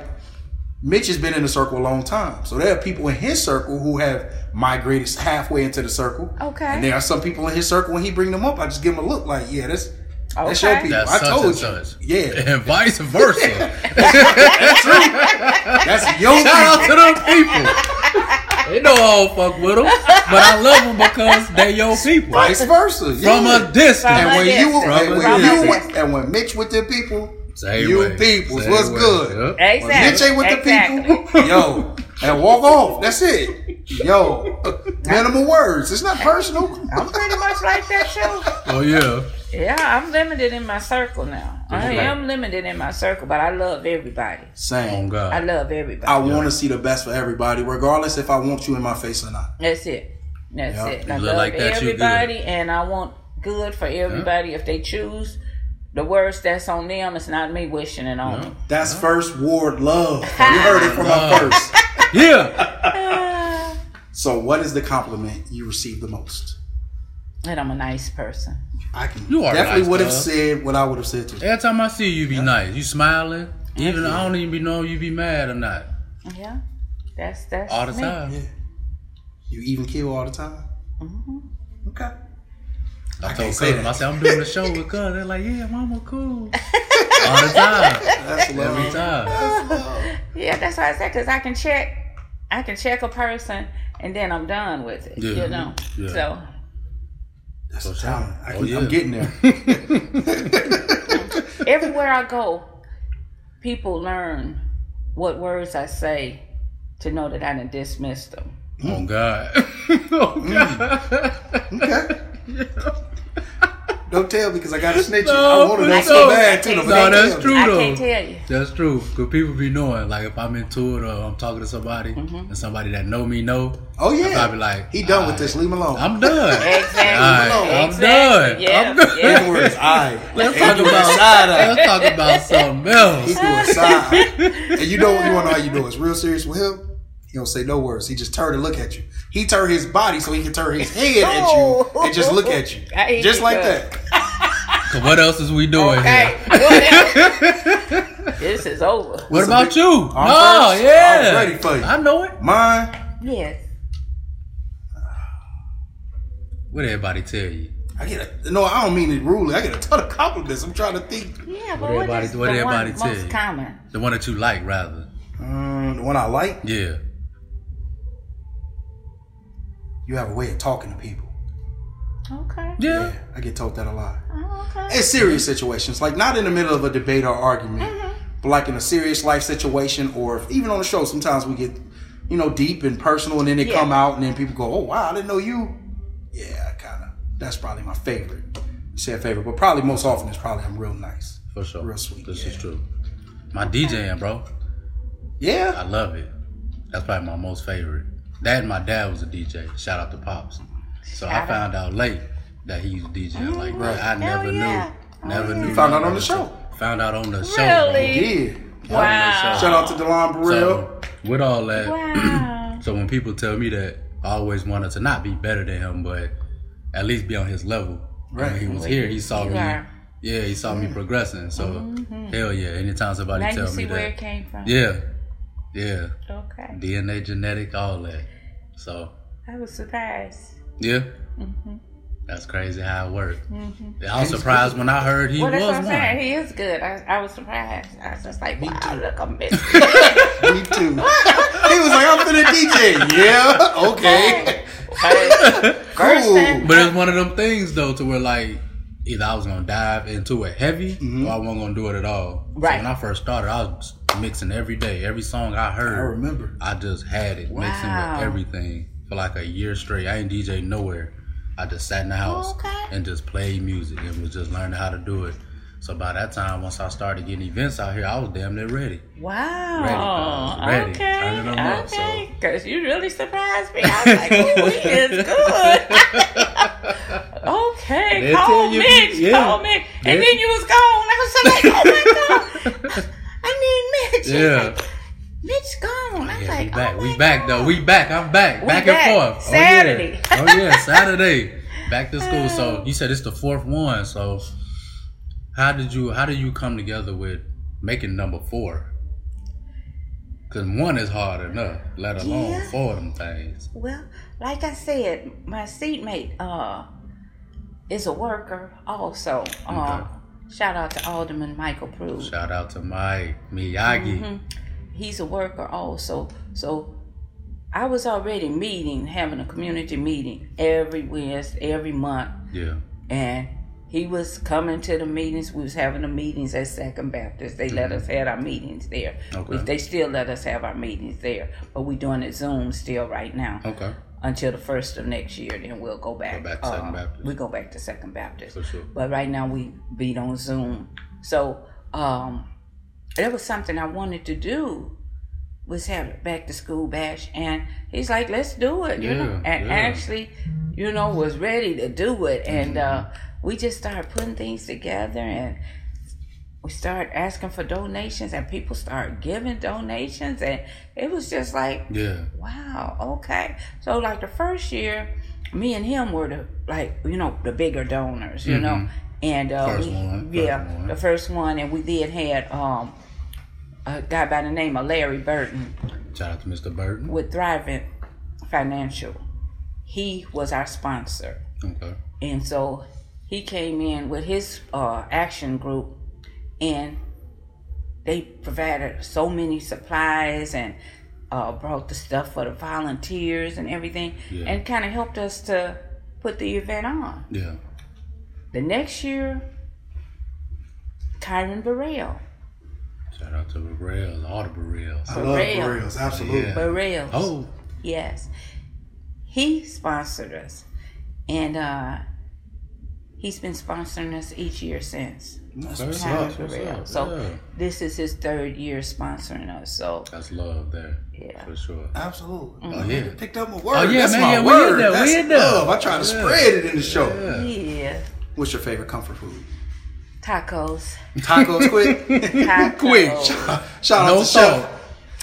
Mitch has been in the circle a long time, so there are people in his circle who have migrated halfway into the circle. Okay, and there are some people in his circle when he bring them up, I just give them a look like, yeah, that's your people. That's I told you, such. Yeah, and vice versa. That's true. That's your people. Shout out to them people. They know I don't fuck with them, but I love them because they your people. Vice versa. From a distance. And when Mitch with the people, same you way. Peoples, same what's way. Good? Yep. Exactly. When Mitch ain't with the people, and walk off. That's it. Minimal words. It's not personal. I'm pretty much like that too. Oh, yeah. Yeah, I'm limited in my circle now. I am limited in my circle, but I love everybody. Same. Oh, God. I love everybody. I want to see the best for everybody, regardless if I want you in my face or not. That's it. That's it. I love like that, everybody, and I want good for everybody. If they choose the worst, that's on them. It's not me wishing it on them. That's first ward love. You heard it from my first. Yeah. So what is the compliment you receive the most? That I'm a nice person. I would have said what I would have said to you. Every time I see you, be nice. You smiling. Even I don't even know you be mad or not. Yeah, that's all the time. Yeah. You even kill all the time. Mm-hmm. Okay. I told Cuz, I said I'm doing a show with Cuz. They're like, yeah, mama cool. All the time. That's love. Every time. That's love. Yeah, that's why I said because I can check a person and then I'm done with it. Yeah. So. That's a talent. I'm getting there. Everywhere I go, people learn what words I say to know that I done dismissed them. Oh, God. Oh, God. Okay. Yeah. Don't tell because I got to snitch you. No, I want to know so bad, too. No, that's true, though. I can't tell you. That's true. Because people be knowing. Like, if I'm into it or I'm talking to somebody and somebody that know me know. Oh, yeah. I'll be like, he done with this. Leave him alone. I'm done. Exactly. I'm done. Yeah. Words, let's talk about something else. He's doing side. And you know what you want to know how you do. It's real serious with him. He don't say no words. He just turn and look at you. He turn his body so he can turn his head at you and just look at you. Just like that. So what else is we doing here? This is over. What about you? Oh, no, yeah. I'm ready for you. I know it. Mine? Yes. What everybody tell you? I don't mean it rudely. I get a ton of compliments. I'm trying to think. Yeah, but what is the one most common? The one that you like, rather. The one I like? Yeah. You have a way of talking to people. Okay. Yeah. I get told that a lot. Oh, okay. In serious situations, like not in the middle of a debate or argument, but like in a serious life situation, or if, even on the show, sometimes we get, deep and personal, and then they come out, and then people go, "Oh wow, I didn't know you." Yeah, kind of. That's probably my favorite. You say a favorite, but probably most often it's probably I'm real nice. For sure. Real sweet. This is true. My DJing, bro. Yeah. I love it. That's probably my most favorite. That and my dad was a DJ. Shout out to Pops. So I found out late that he was DJing like that. I never knew. Never knew. Found out on the show. Found out on the show. Really? Yeah. Wow. Shout out to DeLon Burrell. So, with all that. Wow. So when people tell me that, I always wanted to not be better than him, but at least be on his level. Right. When he was here, he saw me. Yeah, he saw me progressing. So hell yeah. Anytime somebody tells me that. Now you see where it came from. Yeah. Yeah. Okay. DNA, genetic, all that. So. I was surprised. Yeah. Mm-hmm. That's crazy how it worked. Mm-hmm. I was surprised when I heard he was one. He is good. I was surprised. I was just like, wow, look, I'm missing. Me too. He was like, I'm finna DJ. Yeah. Okay. Cool. But it's one of them things though, to where like either I was gonna dive into it heavy or I wasn't gonna do it at all. Right. So when I first started, I was mixing every day. Every song I heard, I remember. I just had it mixing with everything for like a year straight. I ain't DJ nowhere. I just sat in the house and just played music and was just learning how to do it. So by that time, once I started getting events out here, I was damn near ready. Wow. Ready. Okay. Because you really surprised me. I was like, ooh, he is good. Okay. Call Mitch. And then you was gone. I was like, oh my God. I need Mitch. Yeah. Like, Mitch gone. I was like, we back though. We back. I'm back. Back and forth. Saturday. Oh yeah. Saturday. Back to school. So you said it's the fourth one. So how did you come together with making number 4? Because 1 is hard enough, let alone 4 of them things. Well, like I said, my seatmate is a worker also. Okay. Shout out to Alderman Michael Prude. Shout out to Mike Miyagi. He's a worker also. So I was already having a community meeting every Wednesday, every month. Yeah. And he was coming to the meetings. We was having the meetings at Second Baptist. They let us have our meetings there. Okay. They still let us have our meetings there. But we doing it Zoom still right now. Okay. Until the first of next year, then we'll go back. We go back to Second Baptist. For sure. But right now we beat on Zoom. So there was something I wanted to do, was have a back to school bash, and he's like, "Let's do it," Actually, was ready to do it, and we just started putting things together, and we started asking for donations, and people started giving donations, and it was just like, wow, okay. So like the first year, me and him were the bigger donors, and the first one, and we did had a guy by the name of Larry Burton. Shout out to Mr. Burton with Thriving Financial. He was our sponsor, and so he came in with his action group. And they provided so many supplies and brought the stuff for the volunteers and everything and kind of helped us to put the event on. Yeah. The next year, Tyron Burrell. Shout out to Burrells, all the Burrells. I love Burrells, absolutely. Yeah. Burrells. Oh. Yes. He sponsored us. And he's been sponsoring us each year since. That's Tyron Burrell. So yeah. This is his third year sponsoring us. So that's love there. Yeah. For sure. Absolutely. Mm-hmm. Oh yeah. Picked up a word. Oh yeah, that's man. My yeah, word. That's love. I try to spread it in the show. Yeah. Yeah. What's your favorite comfort food? Tacos. Tacos quick. Tacos. Quick. Shout out to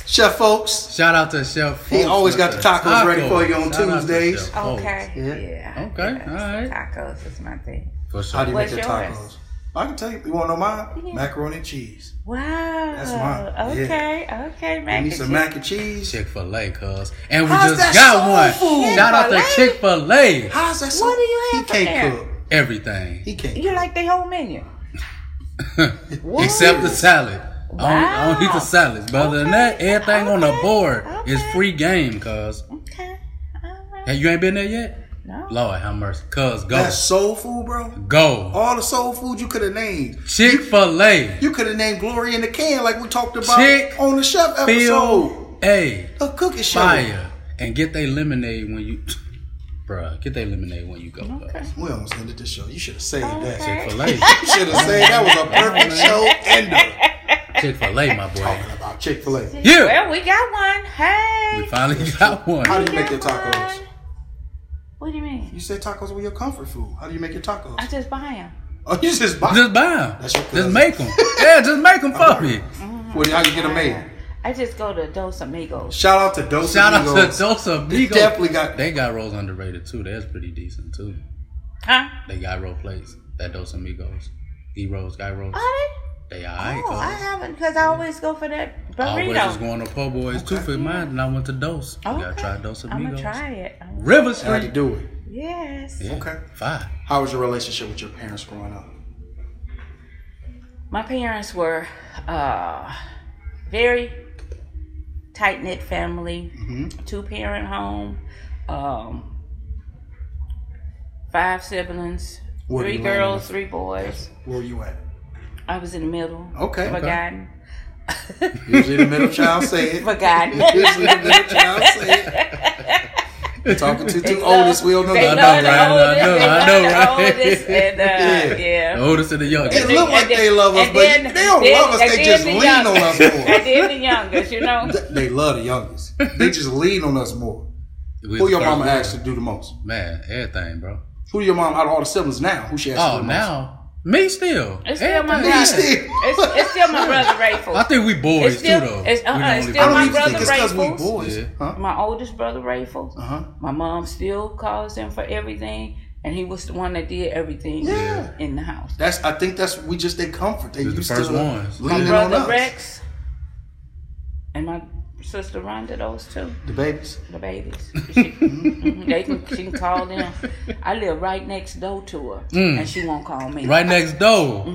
Chef Folks. Shout out to Chef Folks. He always got the tacos ready for you on Tuesdays. Okay. Yeah. Okay. All right. Tacos is my thing. For sure. How do you make your tacos? I can tell you. You want to know mine? Yeah. Macaroni and cheese. Wow. That's mine. Okay. Yeah. Okay. Mac and cheese. We need some mac and cheese. Chick-fil-A, cuz. And we how's just got so one. Food? Shout out to Chick-fil-A. How's that so? What do you have? He can't cook. Everything. He can't. You like the whole menu. Except the salad. Wow. I don't eat the salads. But other than that, everything on the board is free game, cuz. Okay. All right. Hey, you ain't been there yet? No. Lord have mercy. Cuz, go. That's soul food, bro? Go. All the soul food you could have named. Chick-fil-A. You could have named Glory in the Can like we talked about on the Chef episode. Hey. A cooking show. Fire. And get they lemonade when you... Bruh, get that lemonade when you go. Okay. We almost ended the show. You should have saved that. Chick-fil-A. You should have saved that was a perfect show ender. Chick-fil-A, my boy. Talking about Chick-fil-A. Yeah. Well, we got one. Hey. We finally got one. How do you make your tacos? One. What do you mean? You said tacos were your comfort food. How do you make your tacos? I just buy them. Oh, you just buy them? Just buy them. That's your cousin. Just make them. Yeah, just make them for me. How you get them made? I just go to Dos Amigos. Shout out to Dos Amigos. They definitely got. They got rolls underrated too. That's pretty decent too. Huh? They got roll plates. That Dos Amigos. D rolls, guy rolls. Are they? They are. Oh, I haven't because I always go for that burrito. I always just going to Poe Boys too for mine, and I went to Dos. Okay. You gotta try Dos Amigos. I'm gonna try it. River Street. How to do it? Yes. Yeah. Okay. Fine. How was your relationship with your parents growing up? My parents were very tight-knit family, two-parent home, 5 siblings, where 3 girls, 3 boys. Where were you at? I was in the middle. Okay. Forgotten. Okay. Usually the middle child say it. Forgotten. Usually the middle child say it. You're talking to two oldest, we don't know that. I know, right? Oldest and, yeah. The oldest and the youngest. It look like they love us, but they don't love us. They just lean on us more. And then the youngest, you know. They love the youngest. They just lean on us more. Who your mama asked to do the most? Man, everything, bro. Who your mom out of all the siblings now? Who she asked to do the most? Oh, now. Me still. It's still my brother. It's still my brother Rayful. I think we boys still, too though. It's still my brother Rayful. Huh? My oldest brother Rayful. Uh-huh. My mom still calls him for everything, and he was the one that did everything in the house. I think that's we just did comfort. They used the first ones. My brother Rex and my sister Rhonda, those two. The babies. She can call them. I live right next door to her, and she won't call me. Right next door.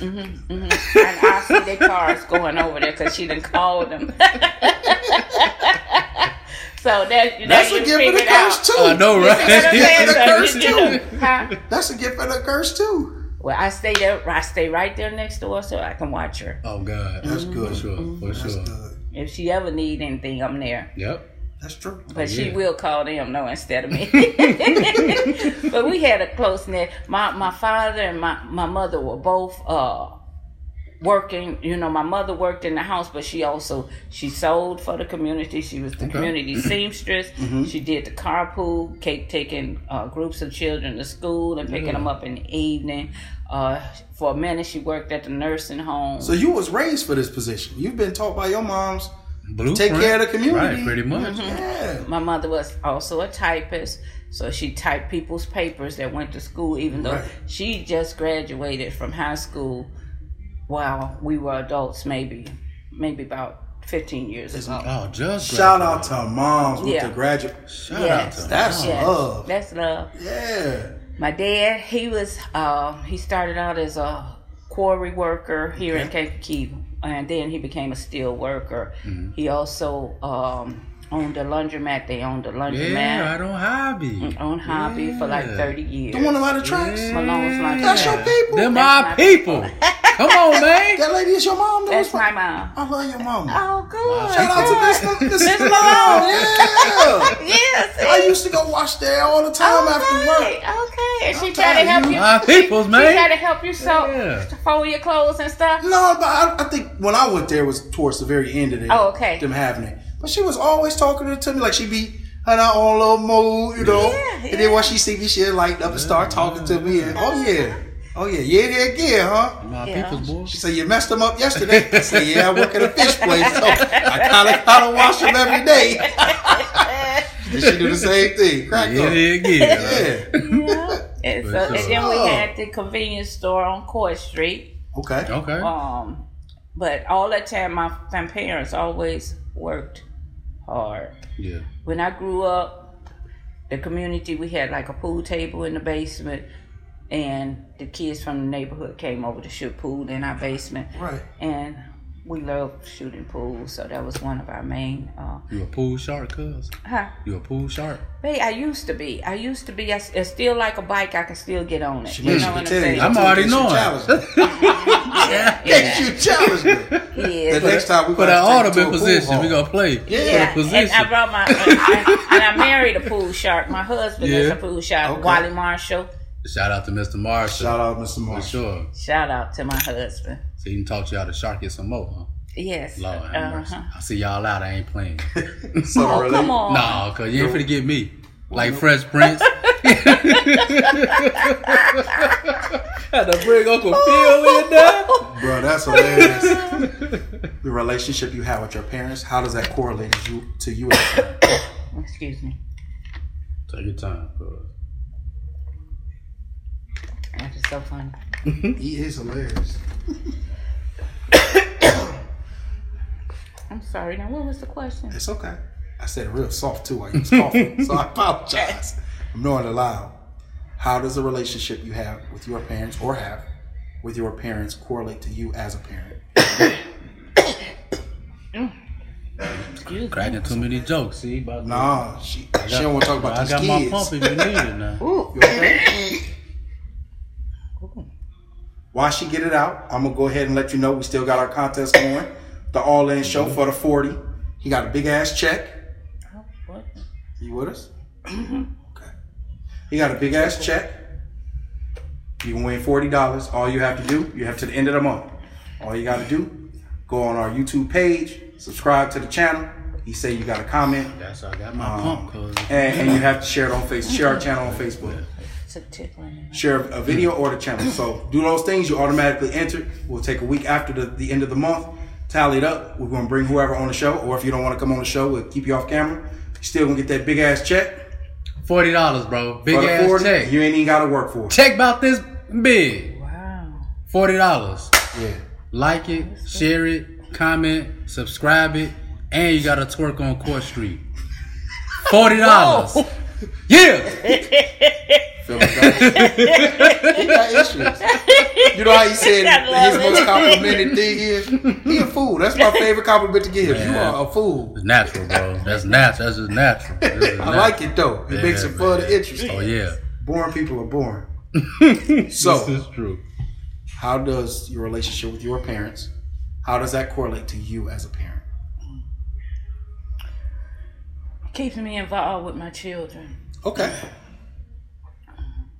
And I see their cars going over there because she done called them. So that's a gift and a curse too. I know, right? That's a gift and a curse too. Well, I stay right there next door so I can watch her. Oh God, that's good. For sure. That's good. If she ever need anything, I'm there. Yep, that's true. But she will call them, though, instead of me. But we had a close knit. My father and my mother were both working. You know, my mother worked in the house, but she sold for the community. She was the community seamstress. She did the carpool, taking groups of children to school and picking them up in the evening. For a minute, she worked at the nursing home. So you was raised for this position. You've been taught by your moms blueprint. Take care of the community. Right, pretty much. Yeah. My mother was also a typist, so she typed people's papers that went to school, even though she just graduated from high school while we were adults, maybe about 15 years ago. Oh, just shout out to moms with the graduate. Shout out to that's love. That's love. Yeah. My dad, he started out as a quarry worker here in Kankakee, and then he became a steel worker. He also Owned the laundromat. They owned the laundromat. Yeah, I own Hobby. Owned Hobby for like 30 years. The one of the tracks? Malone's laundromat. That's your people. They're my people. Come on, man. That lady is your mom. That's my mom. I love your mama. Oh, good. Shout out to Miss Malone. Yeah. Yes. I used to go watch there all the time after work. Okay. And she tried to help you. My peoples, man. She tried to help you fold your clothes and stuff? No, but I think when I went there, it was towards the very end of it. Oh, okay. Them having it. But she was always talking to me like she be in her own little mood, you know. Yeah, yeah. And then when she see me, she'll light up and start talking to me. And, Oh, yeah, huh? My people's boy. She said, you messed them up yesterday. I said, yeah, I work at a fish place, so I kind of wash them every day. And she do the same thing. And so, and then we had the convenience store on Court Street. Okay. Okay. But all that time, my parents always worked hard. Yeah. When I grew up, the community, we had like a pool table in the basement, and the kids from the neighborhood came over to shoot pool in our basement. Right. And we loved shooting pool, so that was one of our main. You a pool shark, cuz? Huh? You a pool shark? Hey, I used to be. It's still like a bike. I can still get on it. You know what I'm saying? I'm already knowing. You challenged me. Yeah. The next time we put an ultimate position. We gonna play. Yeah. And I brought my and I married a pool shark. My husband is a pool shark, Wally Marshall. Shout out to Mr. Marshall. Shout out, Mr. Marshall. For sure. Shout out to my husband. So you can talk to y'all to shark it some more, huh? Yes. Lord, I see y'all out. I ain't playing. Come on. No, because you ain't finna get me. Like Fresh Prince. Had to bring Uncle Phil in there. Bro, that's hilarious. The relationship you have with your parents, how does that correlate to you? Excuse me. Take your time, bro. That is so funny. He is hilarious. I'm sorry. Now, what was the question? It's okay. I said it real soft, too. I was coughing, so I apologize. I'm knowing it loud. How does the relationship you have with your parents or have with your parents correlate to you as a parent? Cracking too many jokes, see? Nah, she don't want to talk about these kids. I got my pump if you need it now. Ooh, you okay? While she get it out, I'm going to go ahead and let you know we still got our contest going. The All In Show for the 40. He got a big ass check. Oh, what? You with us? Mm-hmm. Okay. He got a big ass check. You can win $40. All you have to do, you have to the end of the month. All you got to do, go on our YouTube page, subscribe to the channel. He say you got a comment. That's how I got my pump. And you have to share it on Facebook. Share our channel on Facebook. Yeah. Share a video or the channel. So do those things. You automatically enter. We'll take a week after the end of the month, tally it up. We're going to bring whoever on the show, or if you don't want to come on the show, we'll keep you off camera. You still going to get that big ass check. $40, bro. Big ass 40, check. You ain't even got to work for it. Check about this big. Wow. $40. Yeah. Like it, share it, comment, subscribe it, and you got to twerk on Court Street. $40. Yeah. He got issues. You know how he said his most complimented thing is? He a fool. That's my favorite compliment to give. Man, you are a fool. It's natural, bro. That's natural. That's just natural. I like it, though. It makes it fun and interesting. Oh, yeah. Boring people are boring. So, this is true. How does your relationship with your parents, how does that correlate to you as a parent? Keeping me involved with my children. Okay.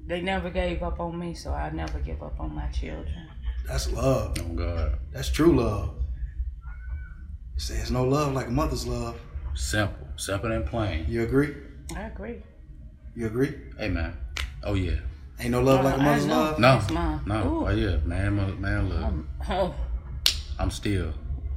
They never gave up on me, so I never give up on my children. That's love. Oh, God. That's true love. It says no love like a mother's love. Simple. Simple and plain. You agree? I agree. You agree? Hey, man. Oh, yeah. Ain't no love like a mother's love? No. No. Ooh. Oh, yeah. Man love. I'm still.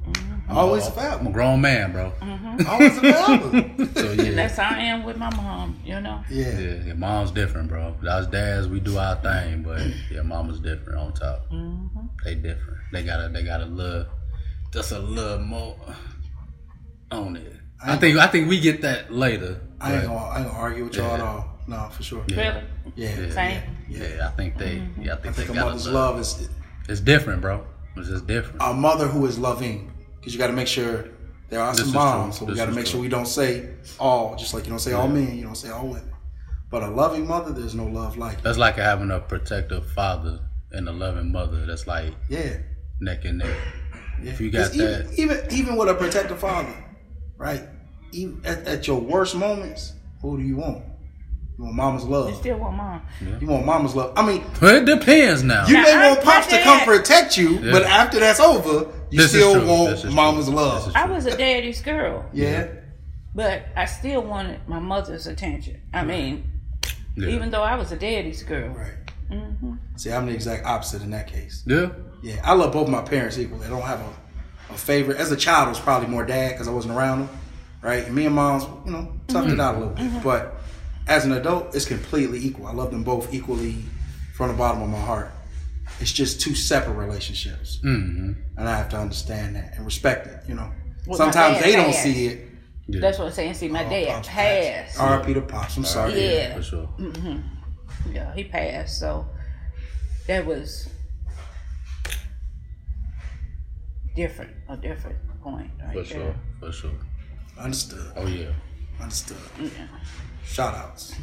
Mm-hmm. Always a family. I'm a grown man, bro. Mm-hmm. Always a family. So, yeah. That's how I am with my mom, you know? Yeah. Your mom's different, bro. Us dads, we do our thing, but your mama's different on top. Mm-hmm. They different. They got a little, just a little more on it. I think we get that later. I ain't gonna argue with y'all at all. No, for sure. Yeah. Really? Yeah. Same? Yeah, I think they. Mm-hmm. Yeah, I think they got a mother's love is. It's different, bro. It's just different. A mother who is loving. Because you got to make sure There are some moms, so we got to make sure we don't say all, just like you don't say all men, you don't say all women. But a loving mother, there's no love like that. That's like having a protective father and a loving mother. That's like neck and neck. Yeah. If you got that. Even with a protective father, right? Even at your worst moments, who do you want? You want mama's love. You still want mom. Yeah. You want mama's love. I mean, it depends now. You may want pops to come protect you, but after that's over, you still want mama's love. I was a daddy's girl. Yeah. But I still wanted my mother's attention. I mean, even though I was a daddy's girl. Right. Mm-hmm. See, I'm the exact opposite in that case. Yeah. Yeah. I love both my parents equally. I don't have a favorite. As a child, it was probably more dad because I wasn't around them. Right. And me and mom's, you know, toughed it out a little bit. Mm-hmm. But as an adult, it's completely equal. I love them both equally from the bottom of my heart. It's just two separate relationships. Mm-hmm. And I have to understand that and respect it, you know. Well, sometimes they don't see it. Yeah. That's what I'm saying. See, my dad passed. R.I.P. to Pops. I'm sorry. Yeah, for sure. Mm-hmm. Yeah, he passed. So that was different. A different point. Right for sure. For sure. Understood. Oh, yeah. Understood. Yeah. Shout outs.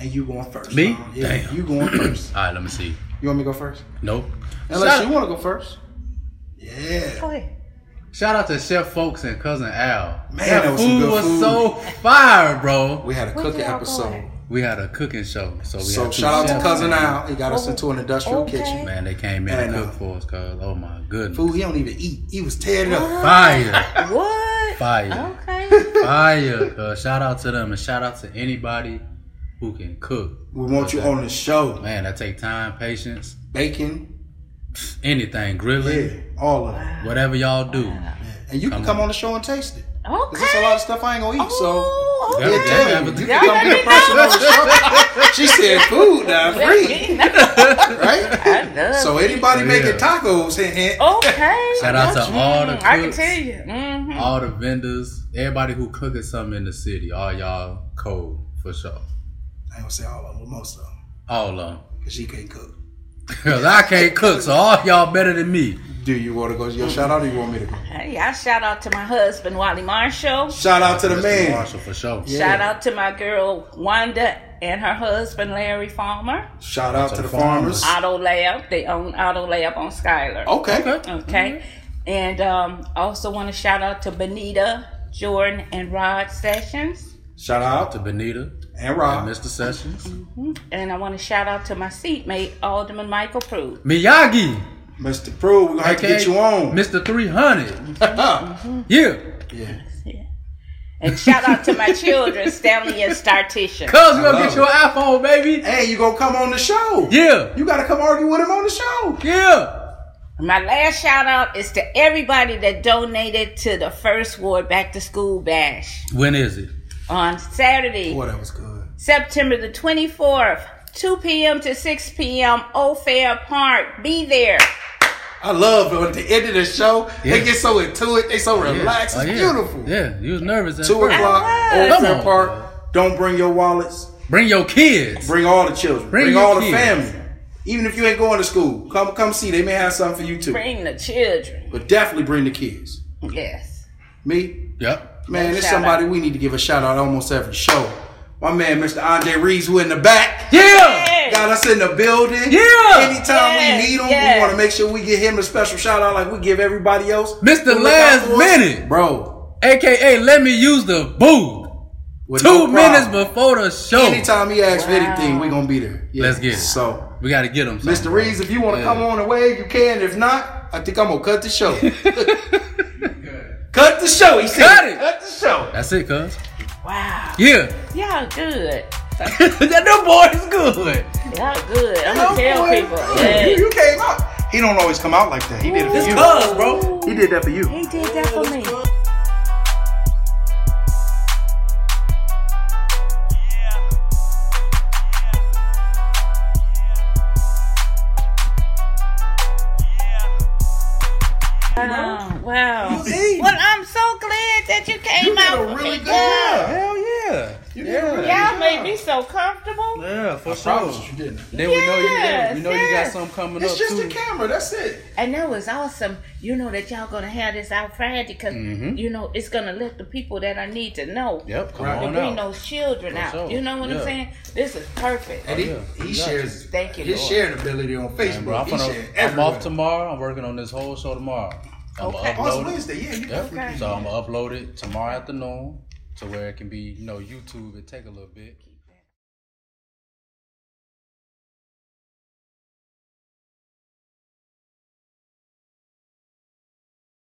And you going first. Me? Yeah, damn. You going first. All right, let me see. You want me to go first? Nope. Unless you want to go first. Yeah. Go ahead. Shout out to Chef Folks and Cousin Al. Man, that was food, some good food was so fire, bro. We had a cooking episode. We had a cooking show. So shout out to Cousin Al. He got us into an industrial kitchen. Man, they came in and cooked for us, cuz. Oh, my goodness. Food he don't even eat. He was tearing up. Fire. What? Fire. Okay. Fire. Shout out to them and shout out to anybody who can cook. We want you on the show. Man, that take time, patience. Bacon. Anything, grilling, all of it, whatever y'all do, and you can come on the show and taste it. Okay, there's a lot of stuff I ain't gonna eat, so you can come be the person on the show. She said, "Food now free, right?" So anybody making tacos, okay. Shout out to all the cooks, I can tell you, all the vendors, everybody who cooking something in the city. All y'all cold for sure. I ain't gonna say all of them, but most of them. All of them, because she can't cook. Because I can't cook, so all y'all better than me. Do you want to go to your shout out or you want me to go? Hey, I shout out to my husband, Wally Marshall. Shout out to the man. Marshall, for sure. Yeah. Shout out to my girl, Wanda, and her husband, Larry Farmer. Shout out to the farmers. Auto Lab. They own Auto Lab on Schuyler. Okay. Mm-hmm. And also want to shout out to Benita, Jordan, and Rod Sessions. Shout out to Benita. And Rob. Mr. Sessions. Mm-hmm. And I want to shout out to my seatmate, Alderman Michael Prude. Miyagi. Mr. Prude, we're going to have to get you on. Mr. 300. Mm-hmm. Yeah. And shout out to my children, Stanley and Starticia. Cuz we're going to get you an iPhone, baby. Hey, you going to come on the show. Yeah. You got to come argue with him on the show. Yeah. My last shout out is to everybody that donated to the First Ward Back to School Bash. When is it? On Saturday, that was good. September the 24th, 2 p.m. to 6 p.m., Old Fair Park. Be there. I love it. At the end of the show, they get so into it. They so relaxed. It's beautiful. Yeah, you was nervous at 2 o'clock, Old Fair Park. Don't bring your wallets. Bring your kids. Bring all the children. Bring all the family. Even if you ain't going to school, come see. They may have something for you, too. Bring the children. But definitely bring the kids. Yes. Me? Yep. Man, there's somebody we need to give a shout out almost every show. My man, Mr. Andre Reeves, who in the back. Yeah. Got us in the building. Yeah. Anytime we need him, we want to make sure we give him a special shout out like we give everybody else. Mr. Last Minute. Bro. AKA, let me use the booth. 2 minutes before the show. Anytime he asks for anything, we're going to be there. Yeah. Let's get it. So, we got to get him. Mr. Reeves, if you want to come on the wave, you can. If not, I think I'm going to cut the show. Cut the show. He said, cut the show. That's it, cuz. Wow. Yeah. Y'all good. That boy is good. Y'all good. I'm going to tell people. Yeah. You came out. He don't always come out like that. He did it for you. It's cuz, bro. He did that for you. He did that for me. Wow. Well, I'm so glad that you came out. You did a really good job. Hell yeah. You did a really good job. made me so comfortable. Yeah, for sure. You didn't. Then we know you got something coming up. It's just a camera. That's it. And that was awesome. You know that y'all gonna have this out Friday because you know it's gonna let the people that I need to know. Yep, correct. And bring those children out. Sure. You know what I'm saying? This is perfect. And he shares. Thank you. His shared ability on Facebook. I'm off tomorrow. I'm working on this whole show tomorrow. It's Wednesday. Yeah, you definitely. So I'm gonna upload it tomorrow afternoon. To where it can be, you know, YouTube, it take a little bit.